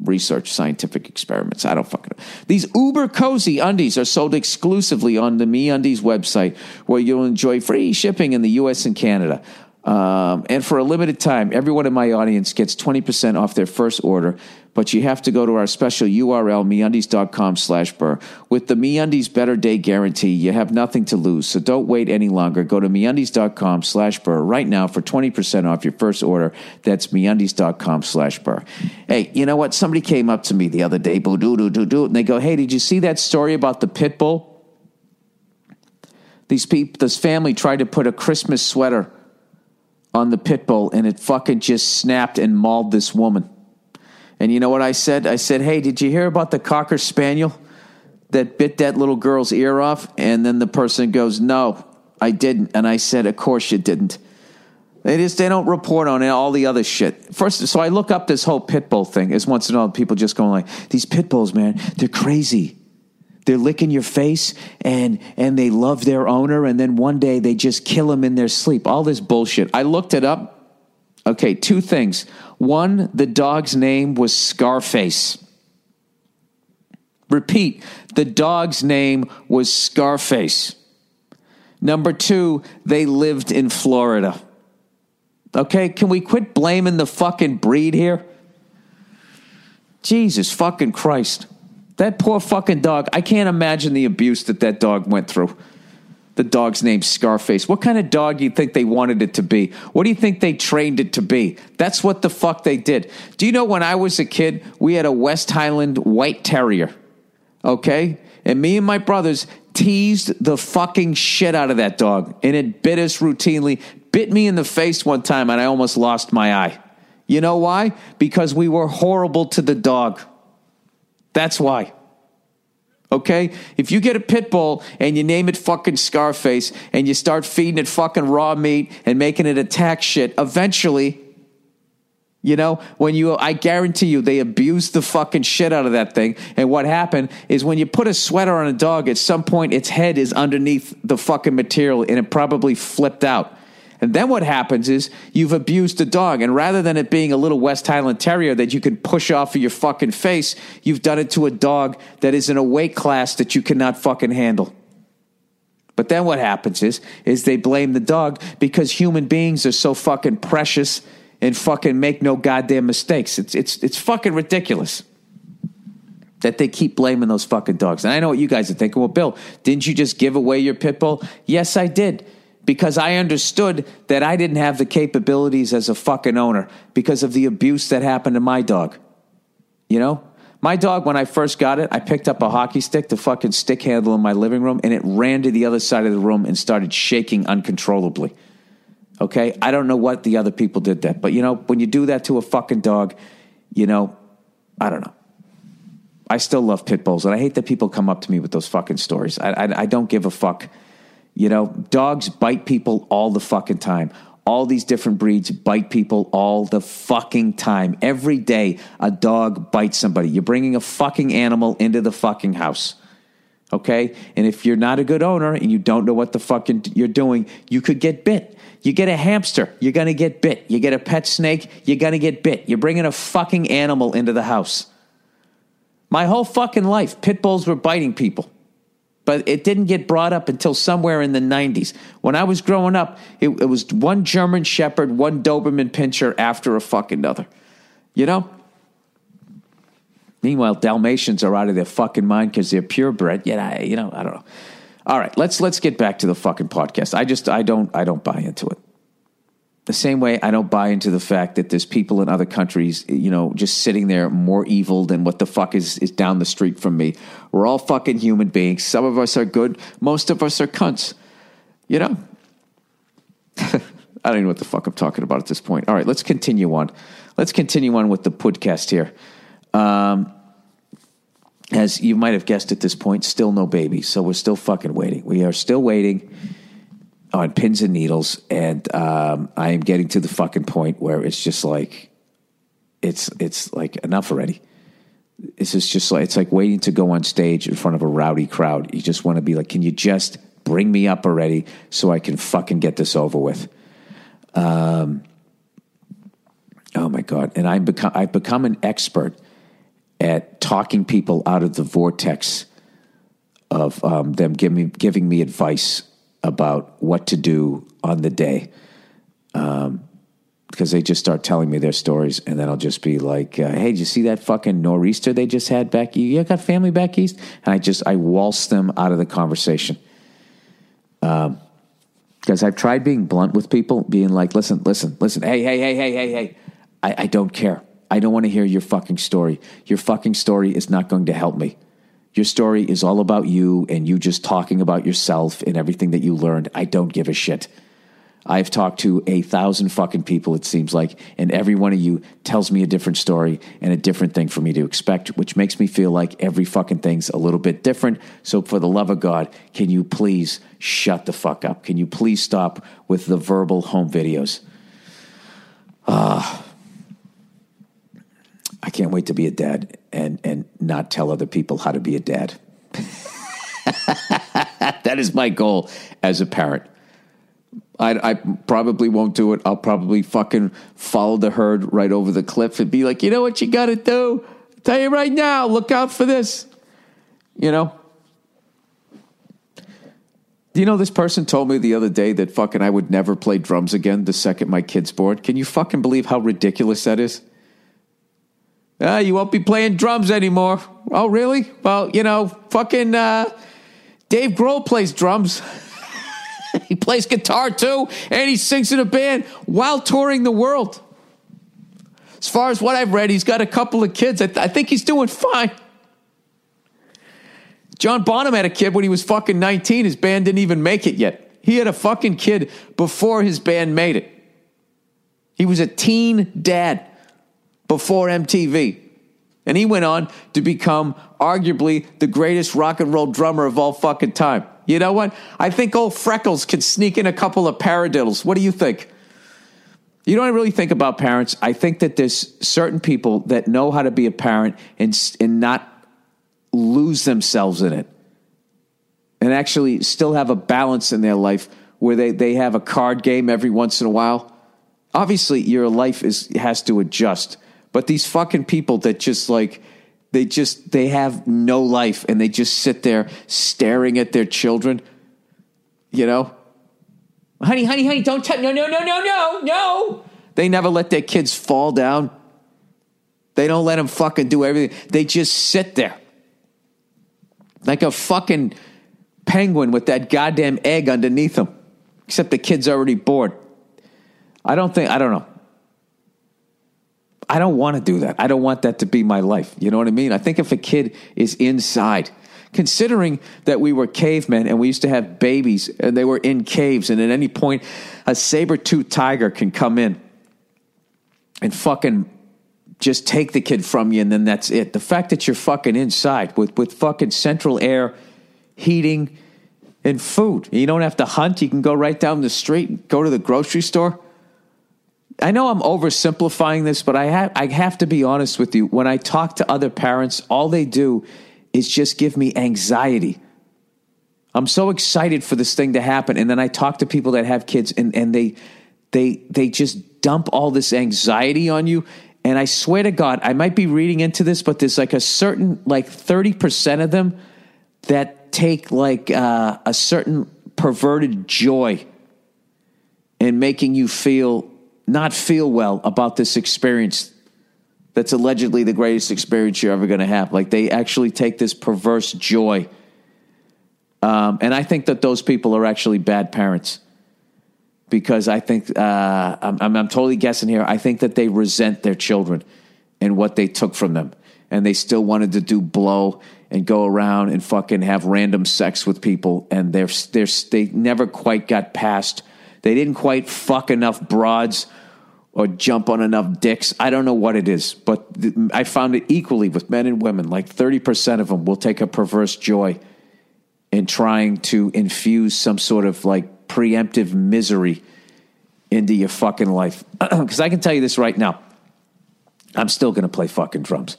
research scientific experiments. I don't fucking know. These uber-cozy undies are sold exclusively on the MeUndies website, where you'll enjoy free shipping in the U.S. and Canada. And for a limited time, everyone in my audience gets 20% off their first order, but you have to go to our special URL, MeUndies.com/Burr. With the MeUndies Better Day Guarantee, you have nothing to lose, so don't wait any longer. Go to MeUndies.com/Burr right now for 20% off your first order. That's MeUndies.com/Burr. Hey, you know what? Somebody came up to me the other day, and they go, hey, did you see that story about the pit bull? These people, this family tried to put a Christmas sweater on the pit bull, and it fucking just snapped and mauled this woman. And you know what I said? I said, hey, did you hear about the Cocker Spaniel that bit that little girl's ear off? And then the person goes, no, I didn't. And I said, of course you didn't. They don't report on it, all the other shit. First, so I look up this whole pit bull thing. It's once in a while people just going like, these pit bulls, man, they're crazy. They're licking your face, and they love their owner, and then one day they just kill him in their sleep. All this bullshit. I looked it up. Okay, two things. One, the dog's name was Scarface. Repeat, the dog's name was Scarface. Number two, they lived in Florida. Okay, can we quit blaming the fucking breed here? Jesus fucking Christ. That poor fucking dog. I can't imagine the abuse that dog went through. The dog's name's Scarface. What kind of dog do you think they wanted it to be? What do you think they trained it to be? That's what the fuck they did. Do you know when I was a kid, we had a West Highland White Terrier, okay? And me and my brothers teased the fucking shit out of that dog, and it bit us routinely, bit me in the face one time, and I almost lost my eye. You know why? Because we were horrible to the dog. That's why. Okay? If you get a pit bull and you name it fucking Scarface and you start feeding it fucking raw meat and making it attack shit, eventually, you know, I guarantee you they abused the fucking shit out of that thing. And what happened is when you put a sweater on a dog, at some point its head is underneath the fucking material and it probably flipped out. And then what happens is you've abused the dog, and rather than it being a little West Highland Terrier that you can push off of your fucking face, you've done it to a dog that is in a weight class that you cannot fucking handle. But then what happens is they blame the dog because human beings are so fucking precious and fucking make no goddamn mistakes. It's fucking ridiculous that they keep blaming those fucking dogs. And I know what you guys are thinking. Well, Bill, didn't you just give away your pit bull? Yes, I did. Because I understood that I didn't have the capabilities as a fucking owner because of the abuse that happened to my dog. You know? My dog, when I first got it, I picked up a hockey stick, the fucking stick handle in my living room, and it ran to the other side of the room and started shaking uncontrollably. Okay? I don't know what the other people did that. But, you know, when you do that to a fucking dog, you know, I don't know. I still love pit bulls, and I hate that people come up to me with those fucking stories. I don't give a fuck. You know, dogs bite people all the fucking time. All these different breeds bite people all the fucking time. Every day, a dog bites somebody. You're bringing a fucking animal into the fucking house, okay? And if you're not a good owner and you don't know what the fucking you're doing, you could get bit. You get a hamster, you're going to get bit. You get a pet snake, you're going to get bit. You're bringing a fucking animal into the house. My whole fucking life, pit bulls were biting people. But it didn't get brought up until somewhere in the 90s. When I was growing up, it was one German Shepherd, one Doberman Pinscher after a fucking other. You know? Meanwhile, Dalmatians are out of their fucking mind because they're purebred. Yeah, you know, I don't know. All right, let's get back to the fucking podcast. I don't buy into it. The same way I don't buy into the fact that there's people in other countries, you know, just sitting there more evil than what the fuck is down the street from me. We're all fucking human beings. Some of us are good. Most of us are cunts. You know? I don't even know what the fuck I'm talking about at this point. All right, let's continue on. Let's continue on with the podcast here. As you might have guessed at this point, still no baby. So we're still fucking waiting. We are still waiting on pins and needles, and I am getting to the fucking point where it's just like, it's like enough already. This is just like, it's like waiting to go on stage in front of a rowdy crowd. You just want to be like, can you just bring me up already so I can fucking get this over with? Oh my God. And I've become an expert at talking people out of the vortex of them giving me advice about what to do on the day. because they just start telling me their stories, and then I'll just be like, hey, did you see that fucking nor'easter they just had back? You got family back east? And I waltz them out of the conversation. Because I've tried being blunt with people, being like, listen, hey, I don't care. I don't want to hear your fucking story. Your fucking story is not going to help me. Your story is all about you and you just talking about yourself and everything that you learned. I don't give a shit. I've talked to 1,000 fucking people, it seems like, and every one of you tells me a different story and a different thing for me to expect, which makes me feel like every fucking thing's a little bit different. So for the love of God, can you please shut the fuck up? Can you please stop with the verbal home videos? I can't wait to be a dad and not tell other people how to be a dad. That is my goal as a parent. I probably won't do it. I'll probably fucking follow the herd right over the cliff and be like, you know what you got to do? I'll tell you right now, look out for this. You know? You know, this person told me the other day that fucking I would never play drums again the second my kid's born. Can you fucking believe how ridiculous that is? You won't be playing drums anymore. Oh, really? Well, you know, fucking Dave Grohl plays drums. He plays guitar too, and he sings in a band while touring the world. As far as what I've read, he's got a couple of kids. I think he's doing fine. John Bonham had a kid when he was fucking 19. His band didn't even make it yet. He had a fucking kid before his band made it. He was a teen dad before MTV. And he went on to become arguably the greatest rock and roll drummer of all fucking time. You know what? I think old Freckles can sneak in a couple of paradiddles. What do you think? You know what I really think about parents? I think that there's certain people that know how to be a parent and not lose themselves in it. And actually still have a balance in their life where they have a card game every once in a while. Obviously, your life has to adjust. But these fucking people that just like... They have no life and they just sit there staring at their children, you know? Honey, don't touch. No. They never let their kids fall down. They don't let them fucking do everything. They just sit there like a fucking penguin with that goddamn egg underneath them, except the kid's already bored. I don't know. I don't want to do that. I don't want that to be my life. You know what I mean? I think if a kid is inside, considering that we were cavemen and we used to have babies and they were in caves, and at any point a saber-toothed tiger can come in and fucking just take the kid from you and then that's it. The fact that you're fucking inside with fucking central air, heating, and food. You don't have to hunt. You can go right down the street and go to the grocery store. I know I'm oversimplifying this, but I have to be honest with you. When I talk to other parents, all they do is just give me anxiety. I'm so excited for this thing to happen. And then I talk to people that have kids and they just dump all this anxiety on you. And I swear to God, I might be reading into this, but there's like a certain like 30% of them that take like a certain perverted joy in making you not feel well about this experience that's allegedly the greatest experience you're ever going to have. Like they actually take this perverse joy. And I think that those people are actually bad parents because I think, I'm totally guessing here. I think that they resent their children and what they took from them. And they still wanted to do blow and go around and fucking have random sex with people. And they never quite got past. They didn't quite fuck enough broads or jump on enough dicks. I don't know what it is, but I found it equally with men and women. Like 30% of them will take a perverse joy in trying to infuse some sort of like preemptive misery into your fucking life. Because I can tell you this right now. I'm still going to play fucking drums.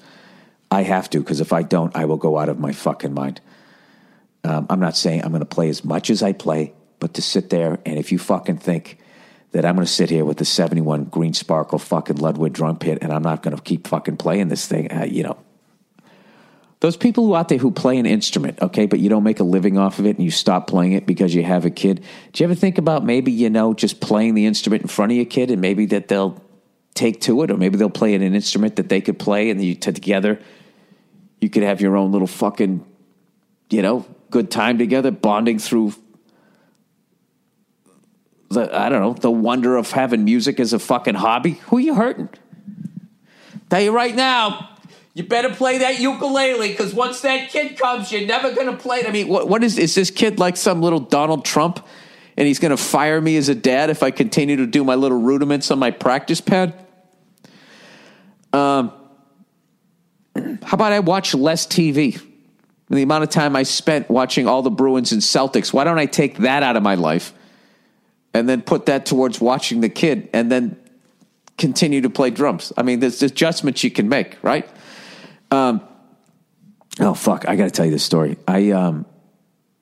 I have to, because if I don't, I will go out of my fucking mind. I'm not saying I'm going to play as much as I play, but to sit there, and if you fucking think that I'm going to sit here with the 71 Green Sparkle fucking Ludwig drum kit and I'm not going to keep fucking playing this thing, you know, Those people who out there who play an instrument, okay, but you don't make a living off of it and you stop playing it because you have a kid. Do you ever think about maybe, you know, just playing the instrument in front of your kid and maybe that they'll take to it, or maybe they'll play an instrument that they could play, and you together you could have your own little fucking, you know, good time together, bonding through the, I don't know, the wonder of having music as a fucking hobby. Who are you hurting? Tell you right now, you better play that ukulele, because once that kid comes, you're never going to play it. I mean, what is this kid like some little Donald Trump, and he's going to fire me as a dad if I continue to do my little rudiments on my practice pad? How about I watch less TV? The amount of time I spent watching all the Bruins and Celtics, why don't I take that out of my life and then put that towards watching the kid and then continue to play drums? I mean, there's adjustments you can make, right? Oh fuck! I got to tell you this story. I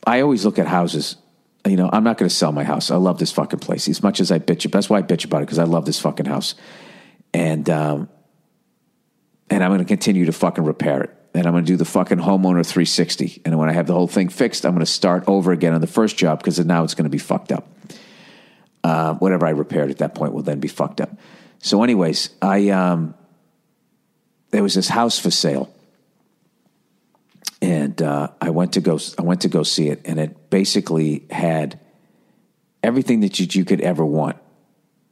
always look at houses. You know, I'm not going to sell my house. I love this fucking place as much as I bitch. That's why I bitch about it, because I love this fucking house, and I'm going to continue to fucking repair it, and I'm going to do the fucking homeowner 360. And when I have the whole thing fixed, I'm going to start over again on the first job, because now it's going to be fucked up. Whatever I repaired at that point will then be fucked up. So, anyways, there was this house for sale, and I went to go see it, and it basically had everything that you could ever want.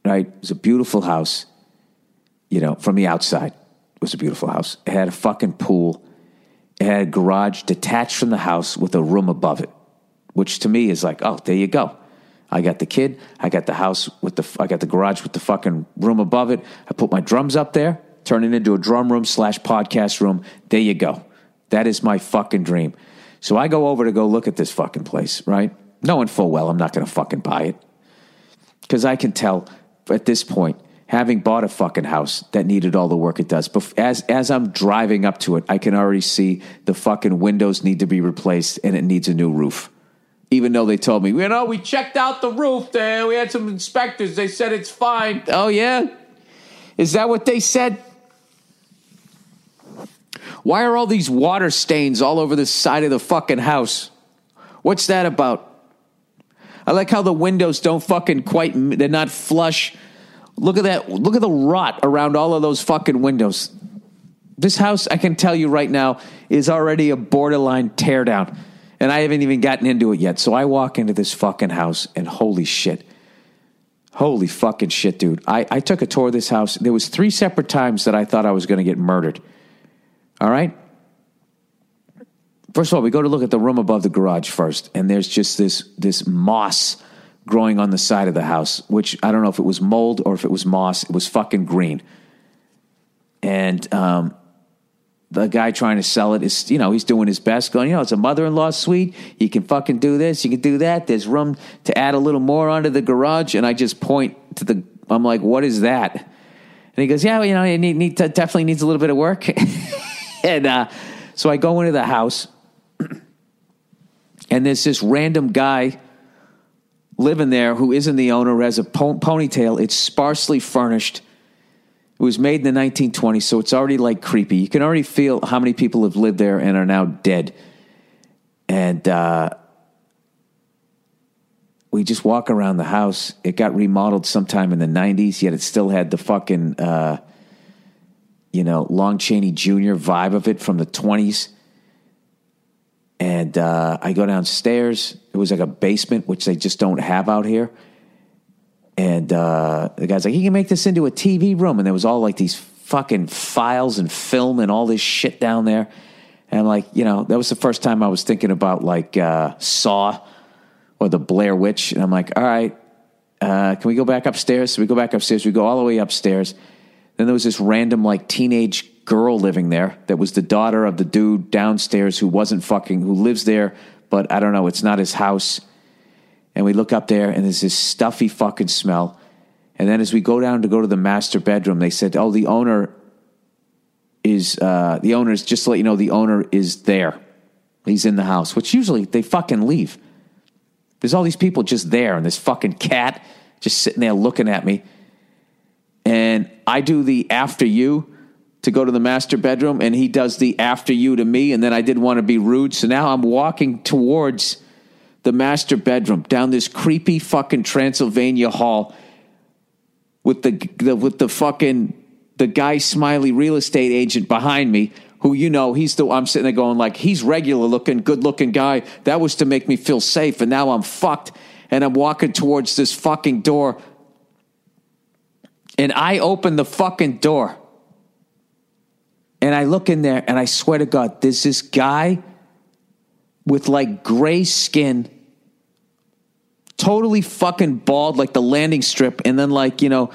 Right, it was a beautiful house. You know, from the outside, it was a beautiful house. It had a fucking pool. It had a garage detached from the house with a room above it, which to me is like, oh, there you go. I got the kid. I got the house with the. I got the garage with the fucking room above it. I put my drums up there. Turn it into a drum room / podcast room. There you go. That is my fucking dream. So I go over to go look at this fucking place, right? Knowing full well I'm not going to fucking buy it. Because I can tell at this point, having bought a fucking house that needed all the work it does, but as I'm driving up to it, I can already see the fucking windows need to be replaced and it needs a new roof. Even though they told me, you know, we checked out the roof there. We had some inspectors. They said it's fine. Oh, yeah? Is that what they said? Why are all these water stains all over the side of the fucking house? What's that about? I like how the windows don't fucking quite, they're not flush. Look at that. Look at the rot around all of those fucking windows. This house, I can tell you right now, is already a borderline teardown. And I haven't even gotten into it yet. So I walk into this fucking house and holy shit. Holy fucking shit, dude. I took a tour of this house. There was 3 separate times that I thought I was going to get murdered. All right. First of all, we go to look at the room above the garage first, and there's just this moss growing on the side of the house, which I don't know if it was mold or if it was moss. It was fucking green. And the guy trying to sell it is, you know, he's doing his best, going, you know, it's a mother-in-law suite. You can fucking do this. You can do that. There's room to add a little more onto the garage. And I just point to I'm like, what is that? And he goes, yeah, well, you know, it definitely needs a little bit of work. And so I go into the house, and there's this random guy living there who isn't the owner, has a ponytail. It's sparsely furnished. It was made in the 1920s, so it's already like creepy. You can already feel how many people have lived there and are now dead. And we just walk around the house. It got remodeled sometime in the 90s, yet it still had the fucking... you know, Lon Chaney Jr. vibe of it from the 20s. And I go downstairs. It was like a basement, which they just don't have out here. And the guy's like, you can make this into a TV room. And there was all like these fucking files and film and all this shit down there. And like, you know, that was the first time I was thinking about like Saw or the Blair Witch. And I'm like, all right, can we go back upstairs? So we go back upstairs. We go all the way upstairs. Then there was this random, like, teenage girl living there that was the daughter of the dude downstairs who lives there, but I don't know, it's not his house. And we look up there, and there's this stuffy fucking smell. And then as we go down to go to the master bedroom, they said, oh, just to let you know, the owner is there. He's in the house, which usually they fucking leave. There's all these people just there, and this fucking cat just sitting there looking at me. And I do the after you to go to the master bedroom, and he does the after you to me, and then I didn't want to be rude, so now I'm walking towards the master bedroom down this creepy fucking Transylvania hall with the fucking the guy Smiley real estate agent behind me, who, you know, he's the, I'm sitting there going like, he's regular looking, good looking guy. That was to make me feel safe. And now I'm fucked. And I'm walking towards this fucking door. And I open the fucking door. And I look in there and I swear to God, there's this guy with like gray skin, totally fucking bald, like the landing strip. And then like, you know,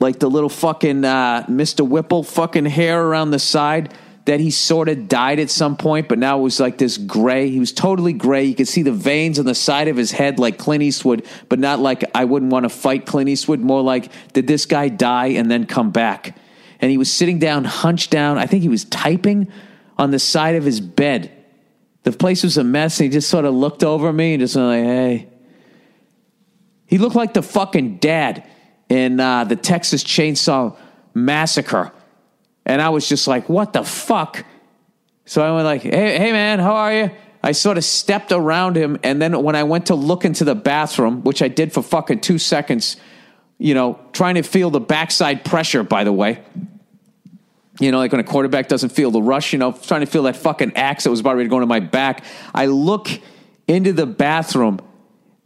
like the little fucking Mr. Whipple fucking hair around the side that he sort of dyed at some point, but now it was like this gray. He was totally gray. You could see the veins on the side of his head like Clint Eastwood, but not like I wouldn't want to fight Clint Eastwood. More like, did this guy die and then come back? And he was sitting down, hunched down. I think he was typing on the side of his bed. The place was a mess, and he just sort of looked over me and just went like, hey. He looked like the fucking dad in the Texas Chainsaw Massacre. And I was just like, what the fuck? So I went like, hey, man, how are you? I sort of stepped around him. And then when I went to look into the bathroom, which I did for fucking 2 seconds, you know, trying to feel the backside pressure, by the way. You know, like when a quarterback doesn't feel the rush, you know, trying to feel that fucking axe that was about ready to go into my back. I look into the bathroom,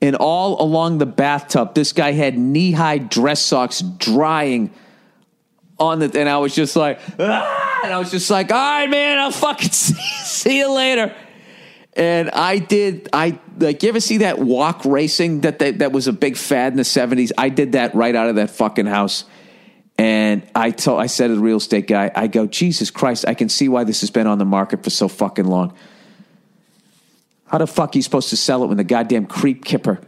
and all along the bathtub, this guy had knee-high dress socks drying on the, and I was just like, ah! And I was just like, all right, man, I'll fucking see you later. And I like, you ever see that walk racing that was a big fad in the 70s? I did that right out of that fucking house. And I said to the real estate guy, I go, Jesus Christ, I can see why this has been on the market for so fucking long. How the fuck are you supposed to sell it when the goddamn crypt keeper.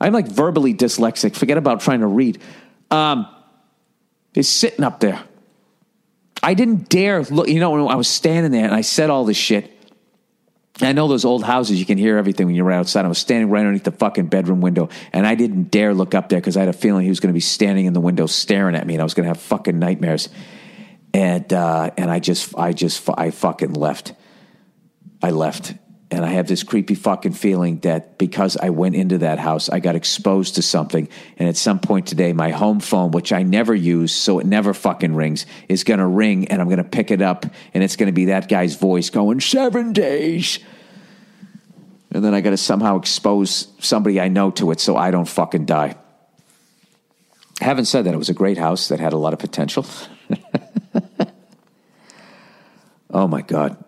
I'm like verbally dyslexic. Forget about trying to read. Is sitting up there. I didn't dare look. You know, when I was standing there and I said all this shit. I know those old houses, you can hear everything when you're right outside. I was standing right underneath the fucking bedroom window, and I didn't dare look up there because I had a feeling he was going to be standing in the window staring at me, and I was going to have fucking nightmares. And I fucking left. I left. And I have this creepy fucking feeling that because I went into that house, I got exposed to something. And at some point today, my home phone, which I never use, so it never fucking rings, is going to ring, and I'm going to pick it up, and it's going to be that guy's voice going, 7 days. And then I got to somehow expose somebody I know to it so I don't fucking die. Having said that, it was a great house that had a lot of potential. Oh, my God.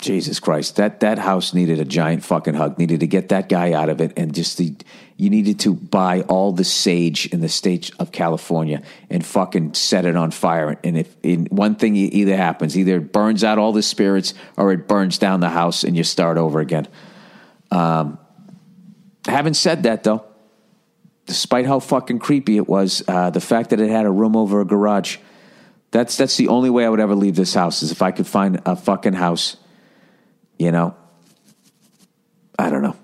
Jesus Christ, that house needed a giant fucking hug, needed to get that guy out of it, and just you needed to buy all the sage in the state of California and fucking set it on fire. And if in one thing either happens, either it burns out all the spirits or it burns down the house and you start over again. Having said that, though, despite how fucking creepy it was, the fact that it had a room over a garage, that's the only way I would ever leave this house, is if I could find a fucking house. You know, I don't know.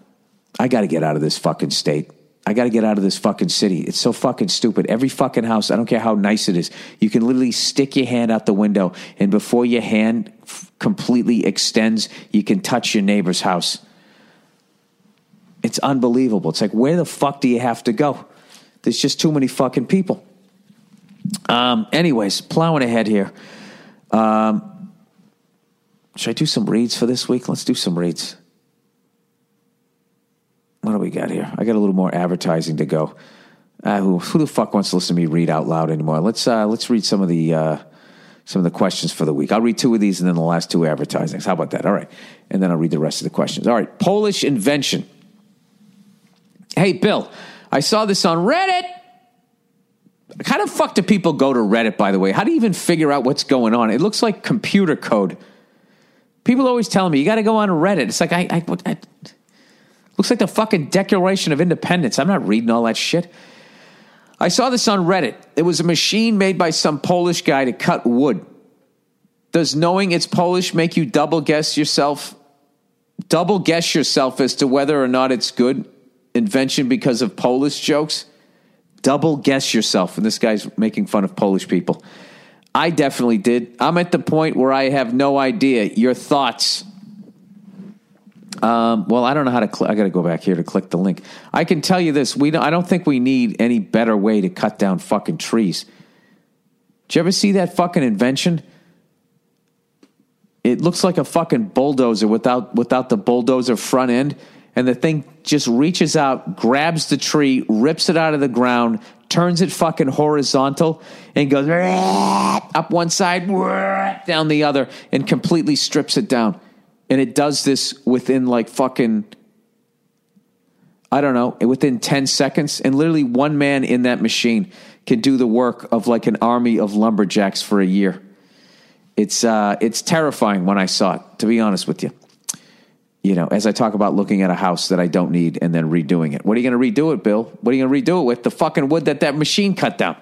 I got to get out of this fucking state. I got to get out of this fucking city. It's so fucking stupid. Every fucking house, I don't care how nice it is, you can literally stick your hand out the window, and before your hand completely extends, you can touch your neighbor's house. It's unbelievable. It's like, where the fuck do you have to go? There's just too many fucking people. Anyways, plowing ahead here. Should I do some reads for this week? Let's do some reads. What do we got here? I got a little more advertising to go. Who the fuck wants to listen to me read out loud anymore? Let's read some of the questions for the week. I'll read 2 of these and then the last 2 advertisings. How about that? All right. And then I'll read the rest of the questions. All right. Polish invention. Hey, Bill, I saw this on Reddit. How the fuck do people go to Reddit, by the way? How do you even figure out what's going on? It looks like computer code. People always tell me, you got to go on Reddit. It's like, I looks like the fucking Declaration of Independence. I'm not reading all that shit. I saw this on Reddit. It was a machine made by some Polish guy to cut wood. Does knowing it's Polish make you double guess yourself as to whether or not it's good? invention because of Polish jokes, double guess yourself. And this guy's making fun of Polish people. I definitely did. I'm at the point where I have no idea. Your thoughts. Well, I don't know how to click. I got to go back here to click the link. I can tell you this. I don't think we need any better way to cut down fucking trees. Did you ever see that fucking invention? It looks like a fucking bulldozer without the bulldozer front end. And the thing just reaches out, grabs the tree, rips it out of the ground, turns it fucking horizontal, and goes up one side, down the other, and completely strips it down. And it does this within like fucking, I don't know, within 10 seconds. And literally one man in that machine can do the work of like an army of lumberjacks for a year. It's terrifying when I saw it, to be honest with you. You know, as I talk about looking at a house that I don't need and then redoing it. What are you going to redo it, Bill? What are you going to redo it with? The fucking wood that machine cut down.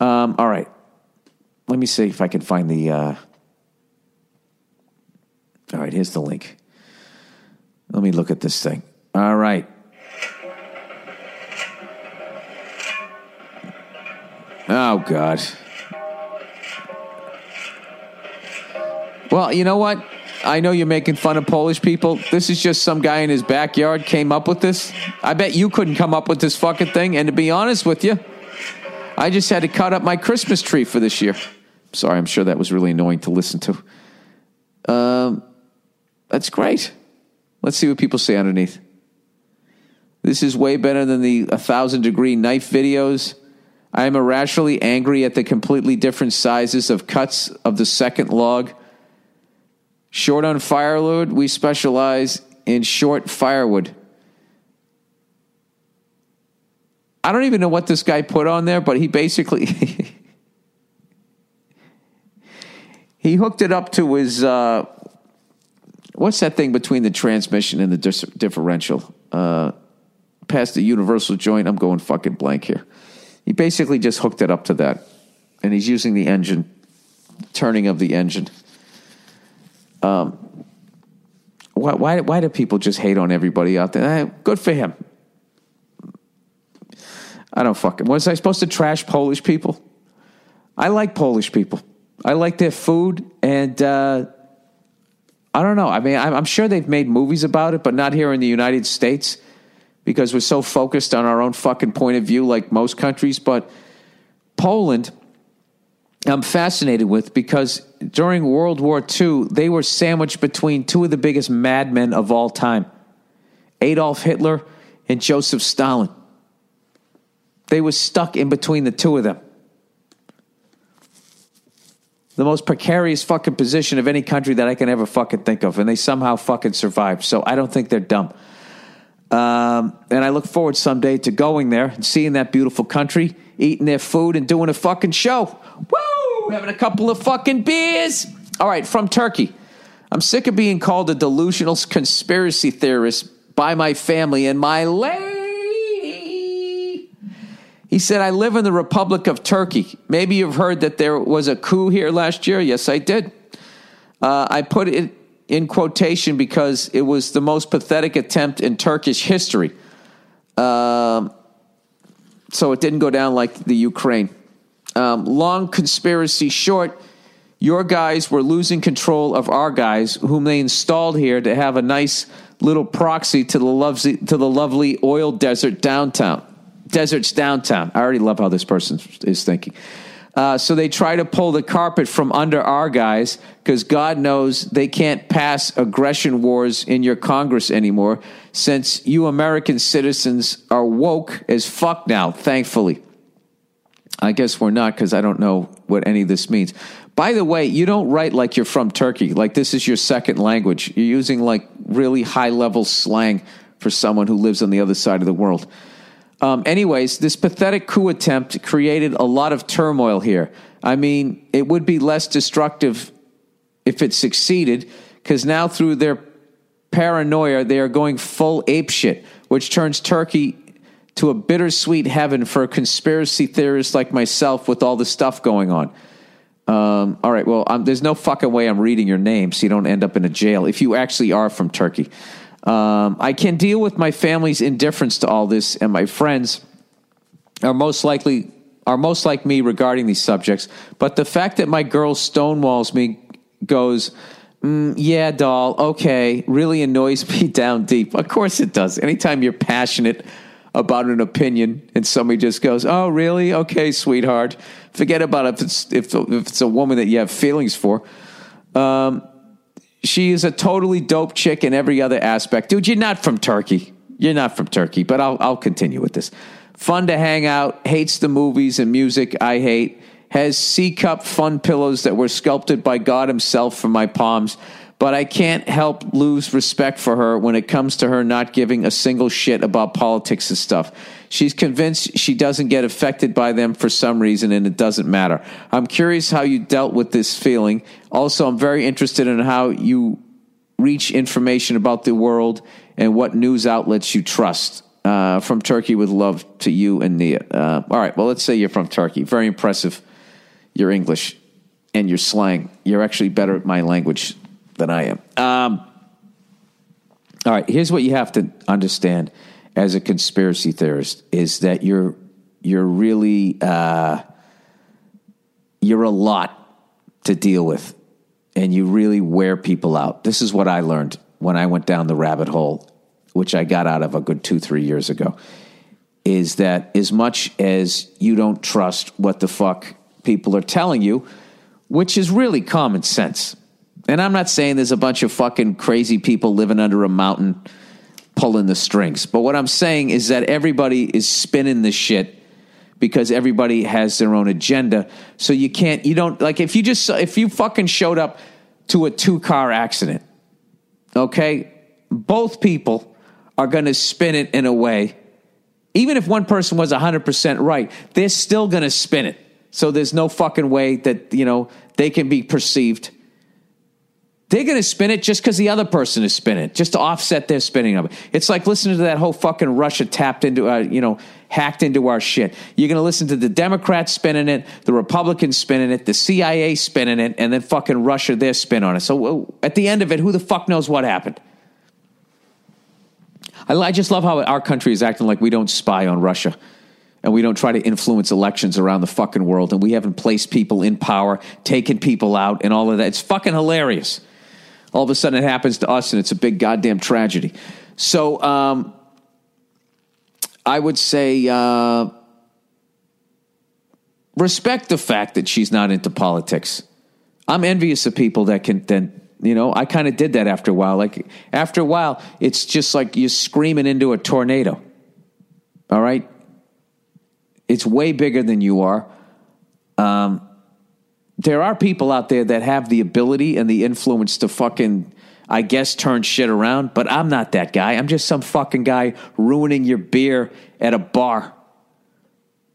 All right. Let me see if I can find the... All right, here's the link. Let me look at this thing. All right. Oh, God. Well, you know what? I know you're making fun of Polish people. This is just some guy in his backyard came up with this. I bet you couldn't come up with this fucking thing. And to be honest with you, I just had to cut up my Christmas tree for this year. Sorry, I'm sure that was really annoying to listen to. That's great. Let's see what people say underneath. This is way better than the 1,000-degree knife videos. I am irrationally angry at the completely different sizes of cuts of the second log. Short on firewood, we specialize in short firewood. I don't even know what this guy put on there, but he basically... He hooked it up to his, what's that thing between the transmission and the differential? Past the universal joint, I'm going fucking blank here. He basically just hooked it up to that. And he's using the engine, turning of the engine. Why do people just hate on everybody out there? Good for him. I don't fucking, was I supposed to trash Polish people? I like Polish people. I like their food, and I don't know. I mean, I'm sure they've made movies about it, but not here in the United States because we're so focused on our own fucking point of view like most countries. But Poland, I'm fascinated with because during World War II, they were sandwiched between two of the biggest madmen of all time, Adolf Hitler and Joseph Stalin. They were stuck in between the two of them. The most precarious fucking position of any country that I can ever fucking think of. And they somehow fucking survived. So I don't think they're dumb. And I look forward someday to going there and seeing that beautiful country, eating their food and doing a fucking show. Woo! Having a couple of fucking beers. All right, from Turkey. I'm sick of being called a delusional conspiracy theorist by my family and my lady. He said, I live in the Republic of Turkey. Maybe you've heard that there was a coup here last year. Yes, I did. I put it in quotation because it was the most pathetic attempt in Turkish history. So it didn't go down like the Ukraine. Long conspiracy short, your guys were losing control of our guys, whom they installed here to have a nice little proxy to the lovely oil desert downtown. Desert's downtown. I already love how this person is thinking. So they try to pull the carpet from under our guys because God knows they can't pass aggression wars in your Congress anymore since you American citizens are woke as fuck now, thankfully. I guess we're not because I don't know what any of this means. By the way, you don't write like you're from Turkey, like this is your second language. You're using like really high-level slang for someone who lives on the other side of the world. Anyways, this pathetic coup attempt created a lot of turmoil here. I mean, it would be less destructive if it succeeded, because now through their paranoia, they are going full apeshit, which turns Turkey to a bittersweet heaven for a conspiracy theorist like myself with all the stuff going on. All right, well, there's no fucking way I'm reading your name so you don't end up in a jail if you actually are from Turkey. I can deal with my family's indifference to all this, and my friends are most like me regarding these subjects. But the fact that my girl stonewalls me, goes, yeah, doll, okay, really annoys me down deep. Of course it does. Anytime you're passionate about an opinion and somebody just goes, oh, really? Okay, sweetheart. Forget about it if it's a woman that you have feelings for. She is a totally dope chick in every other aspect. Dude, you're not from Turkey. You're not from Turkey, but I'll continue with this. Fun to hang out, hates the movies and music I hate, has C-cup fun pillows that were sculpted by God himself for my palms, but I can't help lose respect for her when it comes to her not giving a single shit about politics and stuff. She's convinced she doesn't get affected by them for some reason, and it doesn't matter. I'm curious how you dealt with this feeling. Also, I'm very interested in how you reach information about the world and what news outlets you trust. From Turkey, with love to you and Nia. All right, well, let's say you're from Turkey. Very impressive, your English and your slang. You're actually better at my language than I am. All right, here's what you have to understand as a conspiracy theorist, is that you're really you're a lot to deal with, and you really wear people out. This is what I learned when I went down the rabbit hole, which I got out of a good 2-3 years ago, is that as much as you don't trust what the fuck people are telling you, which is really common sense. And I'm not saying there's a bunch of fucking crazy people living under a mountain pulling the strings. But what I'm saying is that everybody is spinning this shit because everybody has their own agenda. So if you fucking showed up to a 2-car accident, okay, both people are going to spin it in a way. Even if one person was 100% right, they're still going to spin it. So there's no fucking way that, they can be perceived. They're going to spin it just because the other person is spinning it, just to offset their spinning of it. It's like listening to that whole fucking Russia hacked into our shit. You're going to listen to the Democrats spinning it, the Republicans spinning it, the CIA spinning it, and then fucking Russia, their spin on it. So at the end of it, who the fuck knows what happened? I just love how our country is acting like we don't spy on Russia and we don't try to influence elections around the fucking world, and we haven't placed people in power, taken people out, and all of that. It's fucking hilarious. All of a sudden it happens to us, and it's a big goddamn tragedy. So I would say respect the fact that she's not into politics. I'm envious of people that can then... I kind of did that after a while. Like, after a while, it's just like you're screaming into a tornado. All right? It's way bigger than you are. There are people out there that have the ability and the influence to fucking, I guess, turn shit around, but I'm not that guy. I'm just some fucking guy ruining your beer at a bar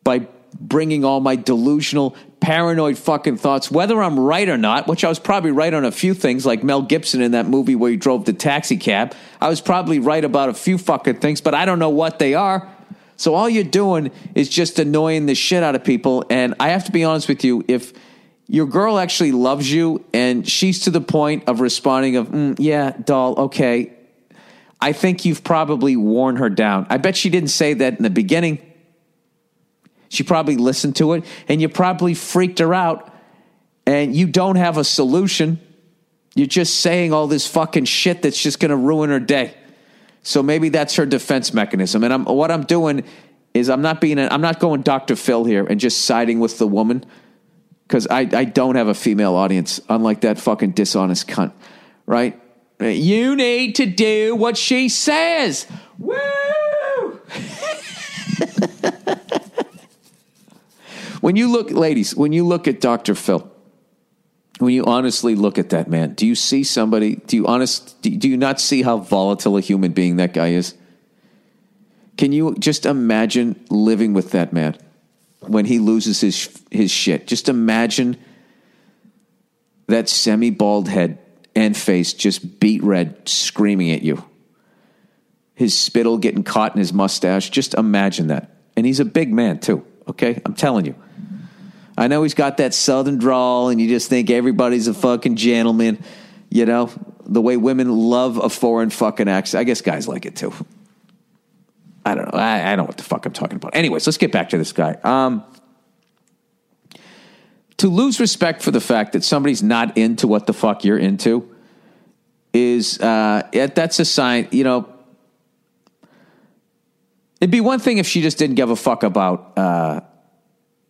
by bringing all my delusional, paranoid fucking thoughts, whether I'm right or not, which I was probably right on a few things, like Mel Gibson in that movie where he drove the taxi cab. I was probably right about a few fucking things, but I don't know what they are. So all you're doing is just annoying the shit out of people. And I have to be honest with you, if your girl actually loves you and she's to the point of responding of, yeah, doll, okay, I think you've probably worn her down. I bet she didn't say that in the beginning. She probably listened to it, and you probably freaked her out, and you don't have a solution. You're just saying all this fucking shit that's just going to ruin her day. So maybe that's her defense mechanism. And what I'm doing is I'm not going Dr. Phil here and just siding with the woman, because I don't have a female audience, unlike that fucking dishonest cunt, right? You need to do what she says. Woo! When you look at Dr. Phil, when you honestly look at that man, do you see somebody, do you not see how volatile a human being that guy is? Can you just imagine living with that man when he loses his shit? Just imagine that semi-bald head and face just beet red, screaming at you. His spittle getting caught in his mustache. Just imagine that. And he's a big man too, okay? I'm telling you. I know he's got that southern drawl, and you just think everybody's a fucking gentleman, the way women love a foreign fucking accent. I guess guys like it too. I don't know. I don't know what the fuck I'm talking about. Anyways, let's get back to this guy. To lose respect for the fact that somebody's not into what the fuck you're into is, that's a sign, you know. It'd be one thing if she just didn't give a fuck about,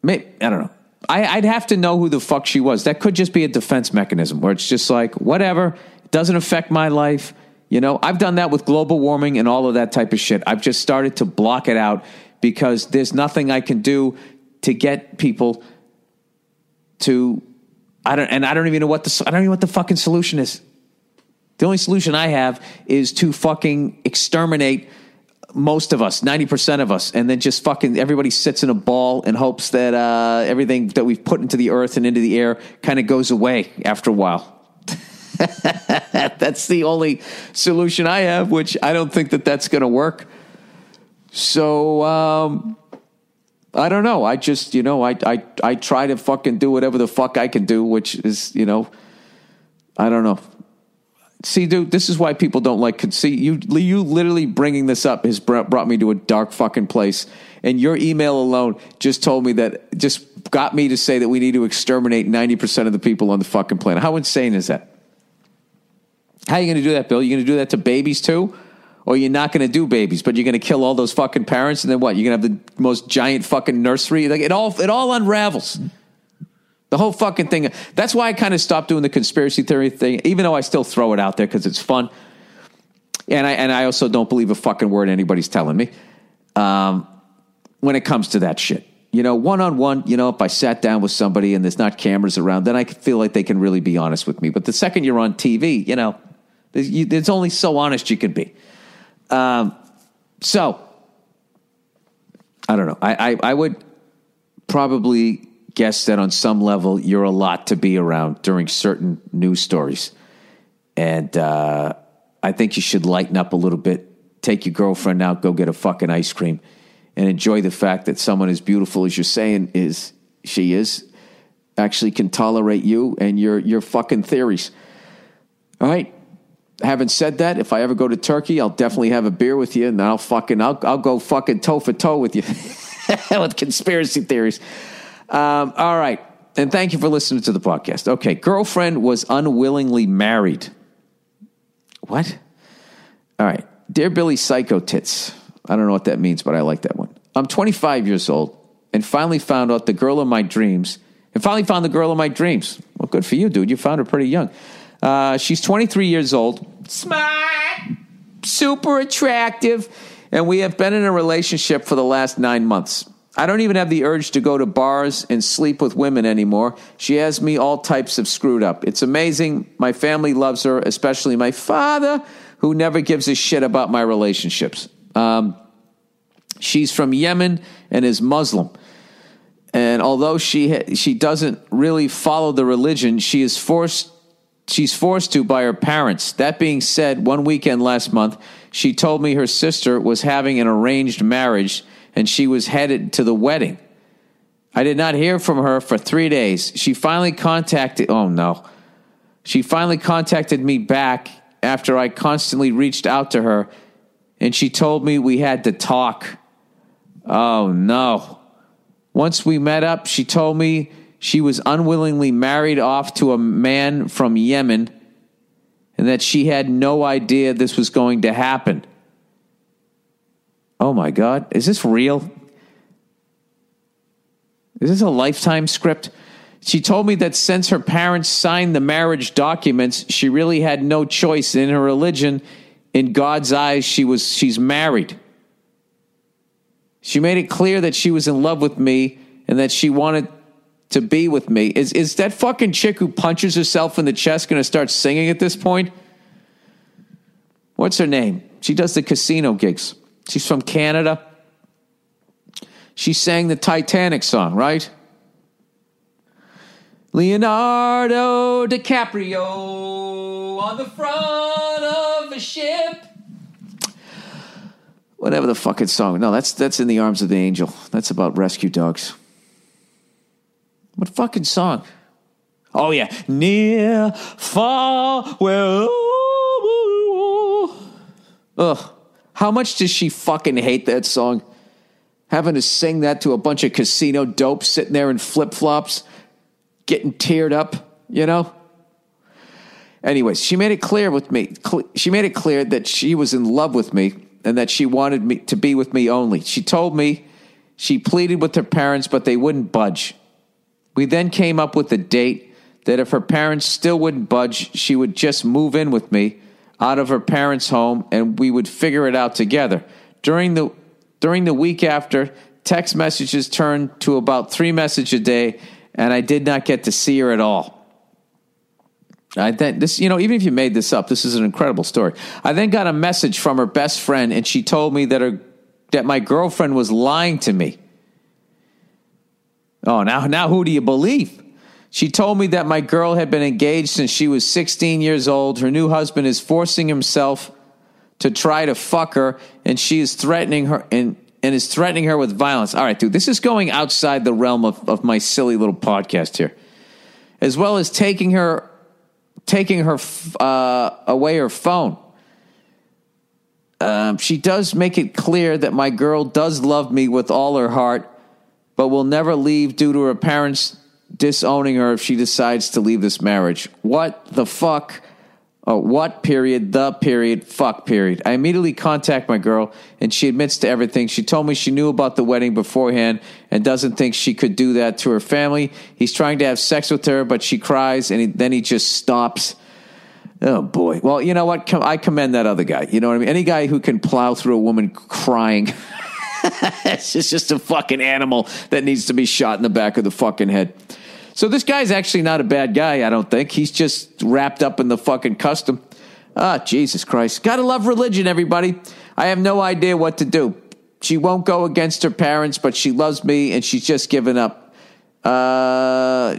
maybe, I don't know. I'd have to know who the fuck she was. That could just be a defense mechanism where it's just like, whatever, it doesn't affect my life. You know, I've done that with global warming and all of that type of shit. I've just started to block it out because there's nothing I can do to get people to, I don't even know what the fucking solution is. The only solution I have is to fucking exterminate most of us, 90% of us, and then just fucking everybody sits in a ball and hopes that everything that we've put into the earth and into the air kind of goes away after a while. That's the only solution I have, which I don't think that that's going to work. So I don't know. I just, you know, I try to fucking do whatever the fuck I can do, which is, you know, I don't know. See, dude, this is why people don't like. See, you literally bringing this up has brought me to a dark fucking place. And your email alone just got me to say that we need to exterminate 90% of the people on the fucking planet. How insane is that? How are you going to do that, Bill? You're going to do that to babies too? Or you're not going to do babies, but you're going to kill all those fucking parents, and then what? You're going to have the most giant fucking nursery. Like it all unravels. The whole fucking thing. That's why I kind of stopped doing the conspiracy theory thing, even though I still throw it out there because it's fun. And I also don't believe a fucking word anybody's telling me when it comes to that shit. You know, one-on-one, you know, if I sat down with somebody and there's not cameras around, then I feel like they can really be honest with me. But the second you're on TV, you know, it's only so honest you can be. So, I don't know. I would probably guess that on some level you're a lot to be around during certain news stories. And I think you should lighten up a little bit, take your girlfriend out, go get a fucking ice cream, and enjoy the fact that someone as beautiful as you're saying is she is actually can tolerate you and your fucking theories. All right. Having said that, if I ever go to Turkey, I'll definitely have a beer with you, and I'll go fucking toe for toe with you with conspiracy theories. All right. And thank you for listening to the podcast. Okay. Girlfriend was unwillingly married. What? All right. Dear Billy Psycho Tits. I don't know what that means, but I like that one. I'm 25 years old and finally found out the girl of my dreams. Well, good for you, dude. You found her pretty young. She's 23 years old. Smart. Super attractive. And we have been in a relationship for the last 9 months. I don't even have the urge to go to bars and sleep with women anymore. She has me all types of screwed up. It's amazing. My family loves her, especially my father, who never gives a shit about my relationships. She's from Yemen and is Muslim. And although she doesn't really follow the religion, she's forced to by her parents. That being said, one weekend last month, she told me her sister was having an arranged marriage and she was headed to the wedding. I did not hear from her for 3 days. She finally contacted me back after I constantly reached out to her, and she told me we had to talk. Oh, no. Once we met up, she told me she was unwillingly married off to a man from Yemen and that she had no idea this was going to happen. Oh, my God. Is this real? Is this a Lifetime script? She told me that since her parents signed the marriage documents, she really had no choice in her religion. In God's eyes, she's married. She made it clear that she was in love with me and that she wanted to be with me. Is that fucking chick who punches herself in the chest going to start singing at this point? What's her name? She does the casino gigs. She's from Canada. She sang the Titanic song, right? Leonardo DiCaprio on the front of a ship. Whatever the fucking song. No, that's In the Arms of the Angel. That's about rescue dogs. What fucking song? Oh, yeah. Near, far, well... Ugh. How much does she fucking hate that song? Having to sing that to a bunch of casino dopes sitting there in flip-flops, getting teared up, you know? Anyways, she made it clear with me. She made it clear that she was in love with me and that she wanted me to be with me only. She told me she pleaded with her parents, but they wouldn't budge. We then came up with a date that if her parents still wouldn't budge, she would just move in with me out of her parents' home and we would figure it out together. During the week after, text messages turned to about 3 messages a day and I did not get to see her at all. I then this, you know, even if you made this up, this is an incredible story. I then got a message from her best friend and she told me that my girlfriend was lying to me. Oh, now who do you believe? She told me that my girl had been engaged since she was 16 years old. Her new husband is forcing himself to try to fuck her and she is threatening her and is threatening her with violence. All right, dude, this is going outside the realm of my silly little podcast here. As well as taking her away her phone. She does make it clear that my girl does love me with all her heart, but will never leave due to her parents disowning her if she decides to leave this marriage. What the fuck? Oh, what period? The period? Fuck period. I immediately contact my girl, and she admits to everything. She told me she knew about the wedding beforehand and doesn't think she could do that to her family. He's trying to have sex with her, but she cries, and then he just stops. Oh, boy. Well, you know what? I commend that other guy. You know what I mean? Any guy who can plow through a woman crying, it's just a fucking animal that needs to be shot in the back of the fucking head. So this guy's actually not a bad guy, I don't think. He's just wrapped up in the fucking custom. Ah, Jesus Christ. Gotta love religion, everybody. I have no idea what to do. She won't go against her parents, but she loves me, and she's just given up.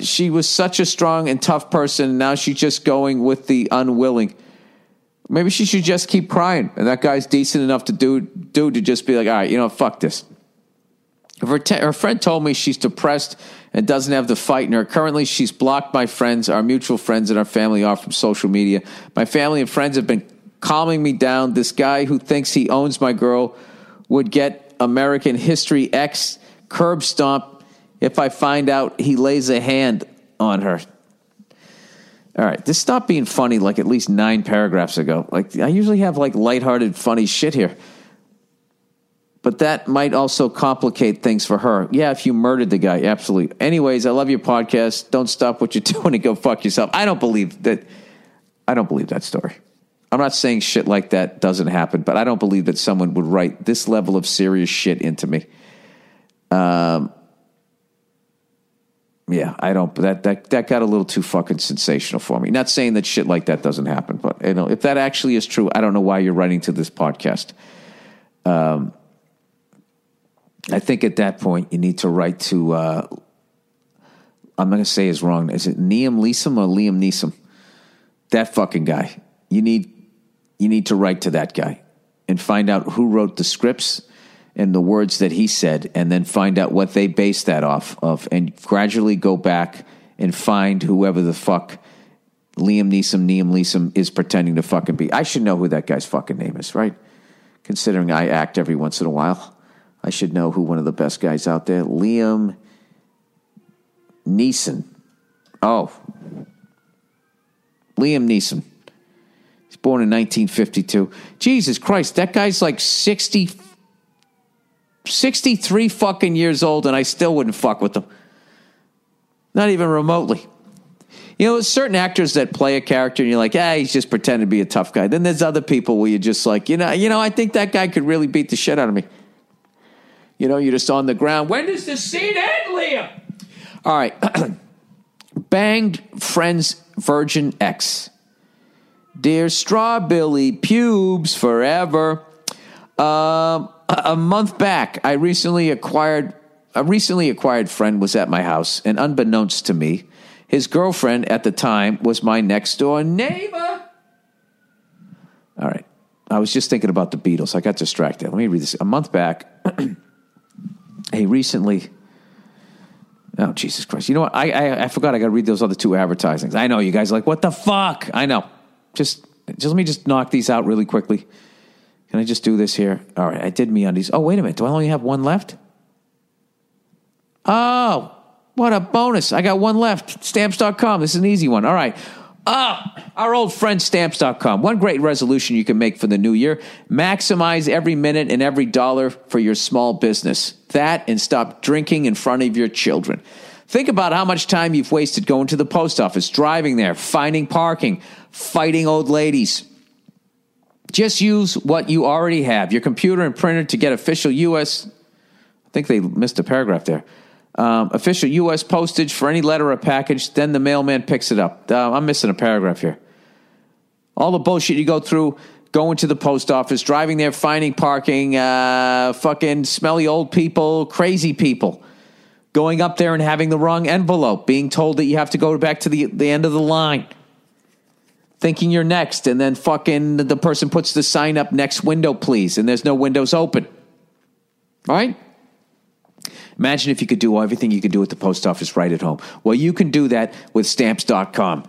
She was such a strong and tough person, and now she's just going with the unwilling. Maybe she should just keep crying, and that guy's decent enough to do to just be like, all right, you know, fuck this. Her friend told me she's depressed and doesn't have the fight in her. Currently, she's blocked my friends, our mutual friends, and our family off from social media. My family and friends have been calming me down. This guy who thinks he owns my girl would get American History X curb stomp if I find out he lays a hand on her. All right, this stopped being funny like at least 9 paragraphs ago. Like I usually have like lighthearted, funny shit here. But that might also complicate things for her. Yeah, if you murdered the guy, absolutely. Anyways, I love your podcast. Don't stop what you're doing and go fuck yourself. I don't believe that story. I'm not saying shit like that doesn't happen, but I don't believe that someone would write this level of serious shit into me. Yeah, I don't. That got a little too fucking sensational for me. Not saying that shit like that doesn't happen, but you know, if that actually is true, I don't know why you're writing to this podcast. I think at that point you need to write to, I'm not going to say his wrong. Is it Liam Neeson or Liam Neeson? That fucking guy. You need to write to that guy and find out who wrote the scripts and the words that he said, and then find out what they based that off of, and gradually go back and find whoever the fuck Liam Neeson is pretending to fucking be. I should know who that guy's fucking name is, right? Considering I act every once in a while. I should know who one of the best guys out there, Liam Neeson. Oh, Liam Neeson. He's born in 1952. Jesus Christ, that guy's like 63 fucking years old, and I still wouldn't fuck with him. Not even remotely. You know, there's certain actors that play a character, and you're like, ah, he's just pretending to be a tough guy. Then there's other people where you're just like, you know, I think that guy could really beat the shit out of me. You know, you're just on the ground. When does the scene end, Liam? All right. Banged friends, virgin X. Dear Strawbilly, pubes forever. A month back, a recently acquired friend was at my house, and unbeknownst to me, his girlfriend at the time was my next door neighbor. All right. I was just thinking about the Beatles. I got distracted. Let me read this. A month back. Oh, Jesus Christ. You know what? I forgot I got to read those other 2 advertisings. I know. You guys are like, what the fuck? I know. Just let me knock these out really quickly. Can I just do this here? All right, I did MeUndies. Oh, wait a minute. Do I only have one left? Oh, what a bonus. I got one left. Stamps.com. This is an easy one. All right. Our old friend Stamps.com. One great resolution you can make for the new year. Maximize every minute and every dollar for your small business. That and stop drinking in front of your children. Think about how much time you've wasted going to the post office, driving there, finding parking, fighting old ladies. Just use what you already have, your computer and printer to get official U.S. I think they missed a paragraph there. Official U.S. postage for any letter or package, then the mailman picks it up. I'm missing a paragraph here. All the bullshit you go through, going to the post office, driving there, finding parking, fucking smelly old people, crazy people. Going up there and having the wrong envelope, being told that you have to go back to the end of the line, thinking you're next, and then fucking the person puts the sign up, next window, please, and there's no windows open. All right? Imagine if you could do everything you could do at the post office right at home. Well, you can do that with Stamps.com.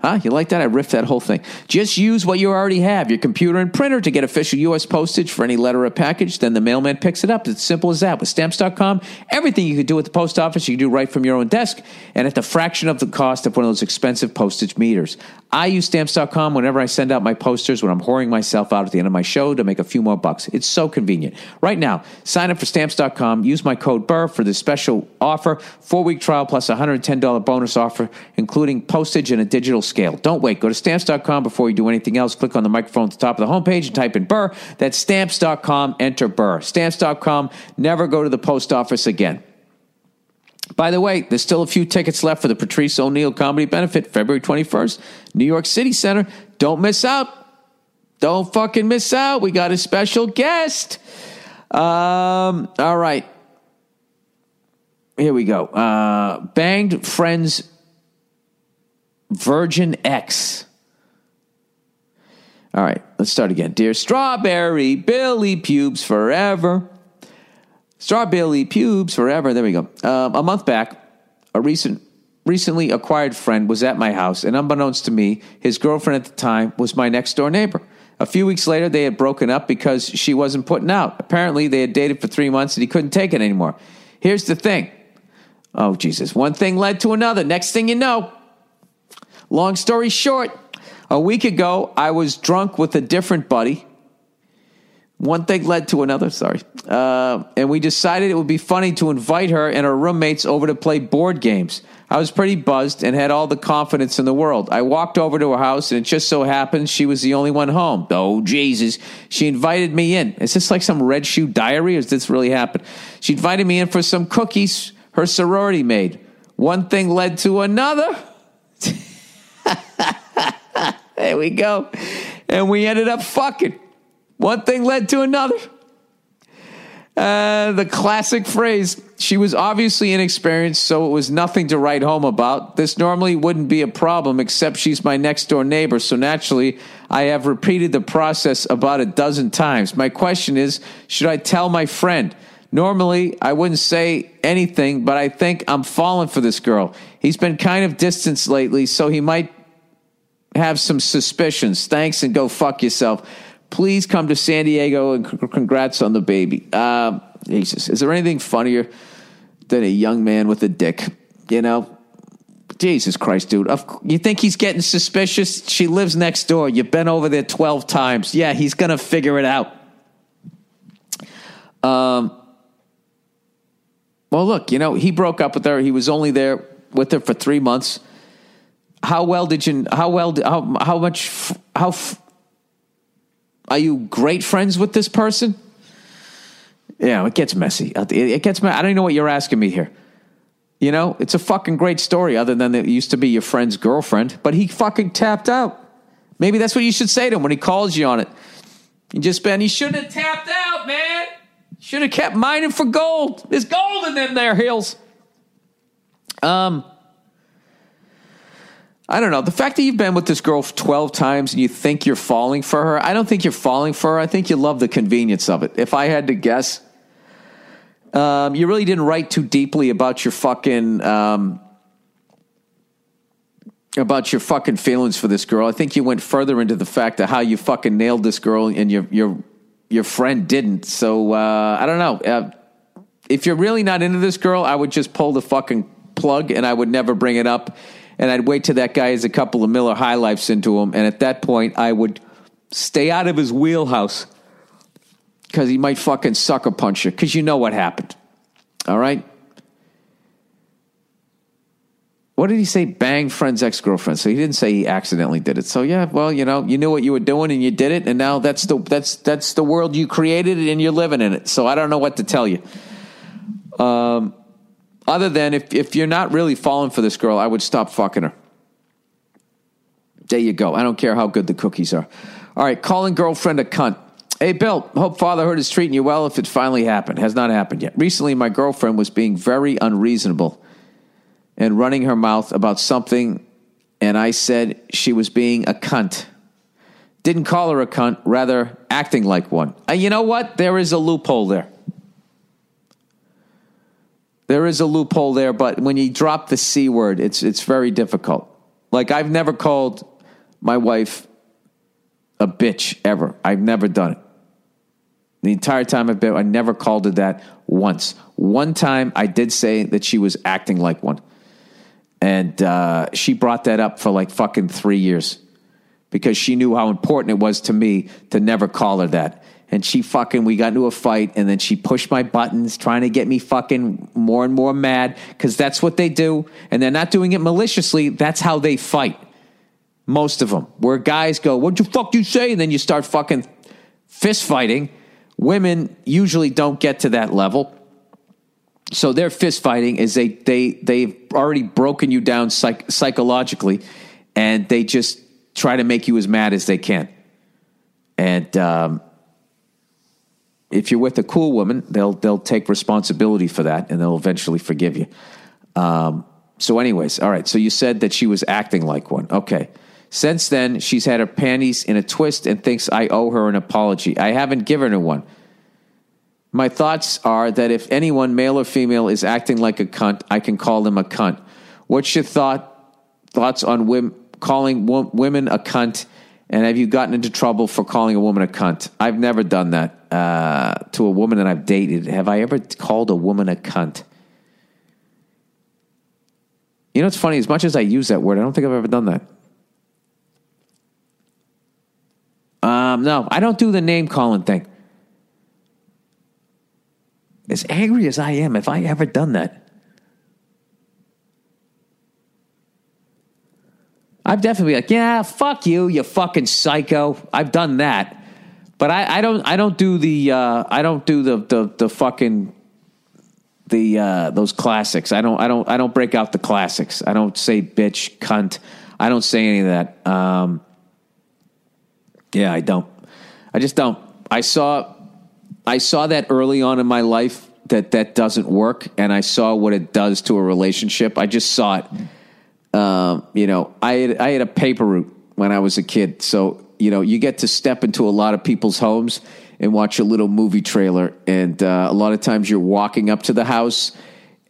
Huh? You like that? I riffed that whole thing. Just use what you already have, your computer and printer to get official U.S. postage for any letter or package. Then the mailman picks it up. It's as simple as that. With Stamps.com, everything you could do at the post office, you can do right from your own desk and at the fraction of the cost of one of those expensive postage meters. I use Stamps.com whenever I send out my posters when I'm whoring myself out at the end of my show to make a few more bucks. It's so convenient. Right now, sign up for Stamps.com. Use my code BURR for this special offer, 4-week trial plus $110 bonus offer, including postage and a digital scale. Don't wait. Go to stamps.com before you do anything else. Click on the microphone at the top of the homepage and type in BURR. That's stamps.com. Enter BURR. Stamps.com. Never go to the post office again. By the way, there's still a few tickets left for the Patrice O'Neill Comedy Benefit, February 21st, New York City Center. Don't miss out. Don't fucking miss out. We got a special guest. All right. Here we go. Banged Friends Virgin X. All right, let's start again. Dear Strawberry Billy Pubes Forever. Strawberry Pubes Forever. There we go. A month back, a recently acquired friend was at my house, and unbeknownst to me, his girlfriend at the time was my next door neighbor. A few weeks later, they had broken up because she wasn't putting out. Apparently, they had dated for 3 months, and he couldn't take it anymore. Here's the thing. Oh, Jesus. One thing led to another. Next thing you know, long story short, a week ago, I was drunk with a different buddy. One thing led to another, sorry. And we decided it would be funny to invite her and her roommates over to play board games. I was pretty buzzed and had all the confidence in the world. I walked over to her house, and it just so happened she was the only one home. Oh, Jesus. She invited me in. Is this like some Red Shoe Diary, or does this really happen? She invited me in for some cookies her sorority made. One thing led to another. There we go. And we ended up fucking. One thing led to another. The classic phrase. She was obviously inexperienced, so it was nothing to write home about. This normally wouldn't be a problem, except she's my next door neighbor, so naturally I have repeated the process about 12 times. My question is, should I tell my friend? Normally, I wouldn't say anything, but I think I'm falling for this girl. He's been kind of distant lately, so he might have some suspicions. Thanks, and go fuck yourself. Please come to San Diego, and congrats on the baby. Jesus, is there anything funnier than a young man with a dick? You know? Jesus Christ, dude. You think he's getting suspicious? She lives next door. You've been over there 12 times. Yeah, he's going to figure it out. Well, look, you know, he broke up with her. He was only there with her for 3 months. Are you great friends with this person? Yeah, it gets messy. I don't know what you're asking me here. You know, it's a fucking great story other than that it used to be your friend's girlfriend, but he fucking tapped out. Maybe that's what you should say to him when he calls you on it. You shouldn't have tapped out, man. Should have kept mining for gold. There's gold in them there hills. I don't know. The fact that you've been with this girl 12 times and you think you're falling for her, I don't think you're falling for her. I think you love the convenience of it. If I had to guess, you really didn't write too deeply about your fucking feelings for this girl. I think you went further into the fact of how you fucking nailed this girl and your your friend didn't. So I don't know. If you're really not into this girl, I would just pull the fucking plug and I would never bring it up. And I'd wait till that guy has a couple of Miller High Lifes into him. And at that point, I would stay out of his wheelhouse because he might fucking sucker punch you because you know what happened. All right? What did he say? Bang friend's ex-girlfriend. So he didn't say he accidentally did it. So yeah, well, you know, you knew what you were doing and you did it. And now that's the world you created and you're living in it. So I don't know what to tell you. Other than if you're not really falling for this girl, I would stop fucking her. There you go. I don't care how good the cookies are. All right, calling girlfriend a cunt. Hey, Bill, hope fatherhood is treating you well if it finally happened. Has not happened yet. Recently, my girlfriend was being very unreasonable and running her mouth about something, and I said she was being a cunt. Didn't call her a cunt, rather acting like one. You know what? There is a loophole there. There is a loophole there, but when you drop the C word, it's very difficult. Like, I've never called my wife a bitch, ever. I've never done it. The entire time I've been, I never called her that once. One time, I did say that she was acting like one. And she brought that up for, like, fucking 3 years because she knew how important it was to me to never call her that. And she fucking, we got into a fight, and then she pushed my buttons trying to get me fucking more and more mad because that's what they do. And they're not doing it maliciously. That's how they fight. Most of them. Where guys go, what the fuck do you say? And then you start fucking fist fighting. Women usually don't get to that level. So their fist fighting is they've already broken you down psychologically, and they just try to make you as mad as they can. And, if you're with a cool woman, they'll take responsibility for that, and they'll eventually forgive you. So anyways, all right, so you said that she was acting like one. Okay. Since then, she's had her panties in a twist and thinks I owe her an apology. I haven't given her one. My thoughts are that if anyone, male or female, is acting like a cunt, I can call them a cunt. What's your thoughts on calling women a cunt? And have you gotten into trouble for calling a woman a cunt? I've never done that to a woman that I've dated. Have I ever called a woman a cunt? You know what's funny? As much as I use that word, I don't think I've ever done that. No, I don't do the name calling thing. As angry as I am, have I ever done that? I've definitely been like, yeah, fuck you, you fucking psycho. I've done that, but I don't do those classics. I don't break out the classics. I don't say bitch, cunt. I don't say any of that. Yeah, I don't. I just don't. I saw that early on in my life that doesn't work, and I saw what it does to a relationship. I just saw it. You know, I had a paper route when I was a kid. So, you know, you get to step into a lot of people's homes and watch a little movie trailer. And a lot of times you're walking up to the house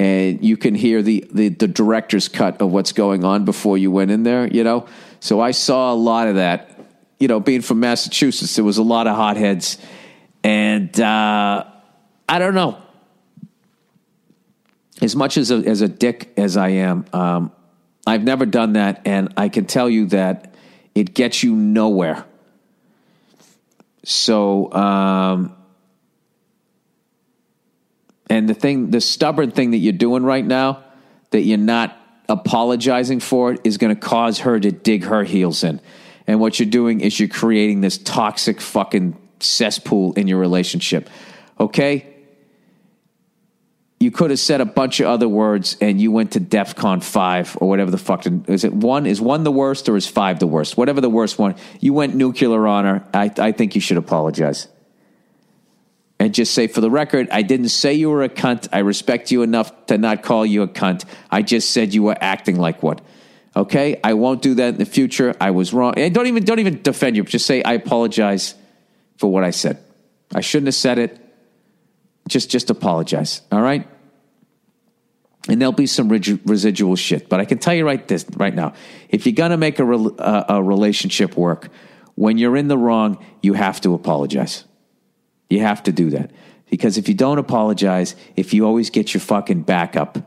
and you can hear the director's cut of what's going on before you went in there, you know. So I saw a lot of that. You know, being from Massachusetts, there was a lot of hotheads. And I don't know. As much as a dick as I am, I've never done that, and I can tell you that it gets you nowhere. So, and the stubborn thing that you're doing right now, that you're not apologizing for it, is going to cause her to dig her heels in. And what you're doing is you're creating this toxic fucking cesspool in your relationship. Okay? You could have said a bunch of other words, and you went to DEFCON 5 or whatever the fuck. Is it one? Is one the worst, or is five the worst? Whatever the worst one. You went nuclear on her. I think you should apologize. And just say, for the record, I didn't say you were a cunt. I respect you enough to not call you a cunt. I just said you were acting like one. Okay? I won't do that in the future. I was wrong. And don't even defend you. Just say, I apologize for what I said. I shouldn't have said it. Just apologize, all right? And there'll be some residual shit. But I can tell you right now, if you're going to make a relationship work, when you're in the wrong, you have to apologize. You have to do that. Because if you don't apologize, if you always get your fucking back up,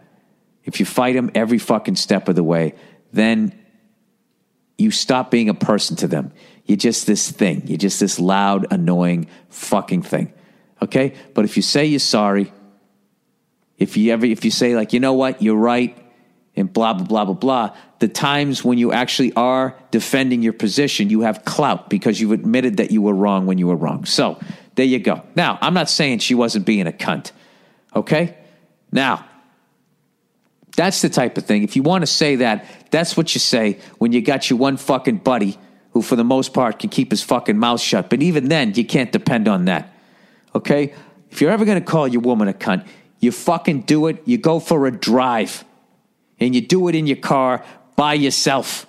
if you fight them every fucking step of the way, then you stop being a person to them. You're just this thing. You're just this loud, annoying fucking thing. Okay? But if you say you're sorry, if you say, like, you know what, you're right, and blah, blah, blah, blah, blah, the times when you actually are defending your position, you have clout because you've admitted that you were wrong when you were wrong. So there you go. Now, I'm not saying she wasn't being a cunt. Okay? Now, that's the type of thing. If you want to say that, that's what you say when you got your one fucking buddy who, for the most part, can keep his fucking mouth shut. But even then, you can't depend on that. Okay? If you're ever going to call your woman a cunt, you fucking do it. You go for a drive. And you do it in your car by yourself.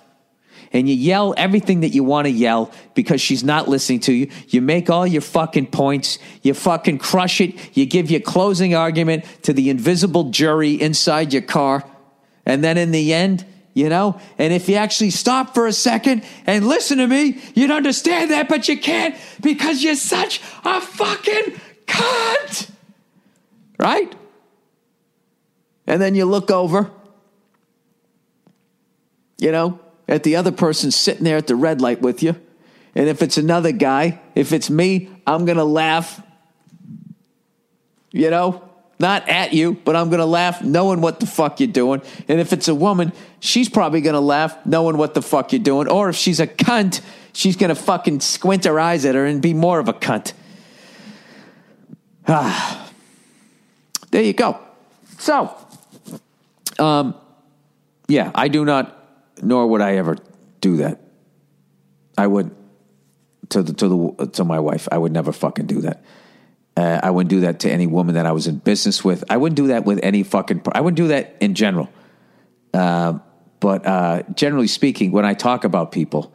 And you yell everything that you want to yell because she's not listening to you. You make all your fucking points. You fucking crush it. You give your closing argument to the invisible jury inside your car. And then in the end, you know, and if you actually stop for a second and listen to me, you'd understand that, but you can't because you're such a fucking cunt. Right? And then you look over, you know, at the other person sitting there at the red light with you. And if it's another guy, if it's me, I'm going to laugh, you know, not at you, but I'm going to laugh knowing what the fuck you're doing. And if it's a woman, she's probably going to laugh knowing what the fuck you're doing. Or if she's a cunt, she's going to fucking squint her eyes at her and be more of a cunt. Ah, there you go. So, yeah, I do not... Nor would I ever do that. I would to my wife. I would never fucking do that. I wouldn't do that to any woman that I was in business with. I wouldn't do that with any fucking. I wouldn't do that in general. But generally speaking, when I talk about people,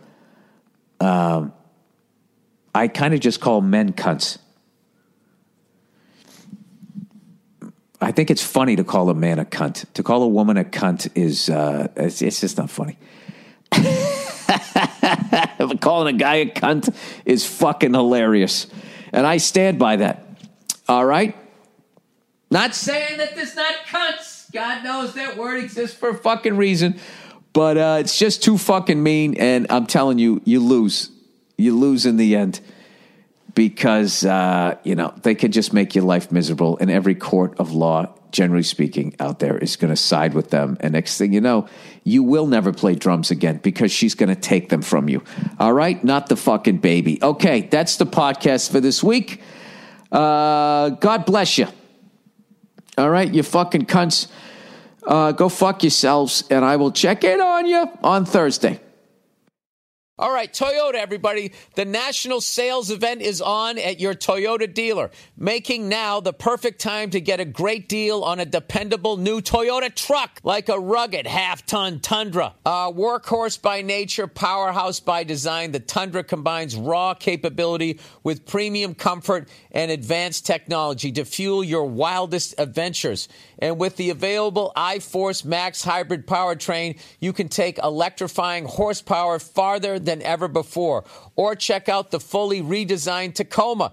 I kind of just call men cunts. I think it's funny to call a man a cunt. To call a woman a cunt is, it's just not funny. Calling a guy a cunt is fucking hilarious. And I stand by that. All right? Not saying that there's not cunts. God knows that word exists for a fucking reason. But it's just too fucking mean. And I'm telling you, you lose. You lose in the end. Because, you know, they could just make your life miserable. And every court of law, generally speaking, out there is going to side with them. And next thing you know, you will never play drums again because she's going to take them from you. All right? Not the fucking baby. Okay, that's the podcast for this week. God bless you. All right, you fucking cunts. Go fuck yourselves, and I will check in on you on Thursday. All right, Toyota, everybody. The national sales event is on at your Toyota dealer, making now the perfect time to get a great deal on a dependable new Toyota truck, like a rugged half-ton Tundra. A workhorse by nature, powerhouse by design, the Tundra combines raw capability with premium comfort and advanced technology to fuel your wildest adventures. And with the available iForce Max hybrid powertrain, you can take electrifying horsepower farther than ever before. Or check out the fully redesigned Tacoma,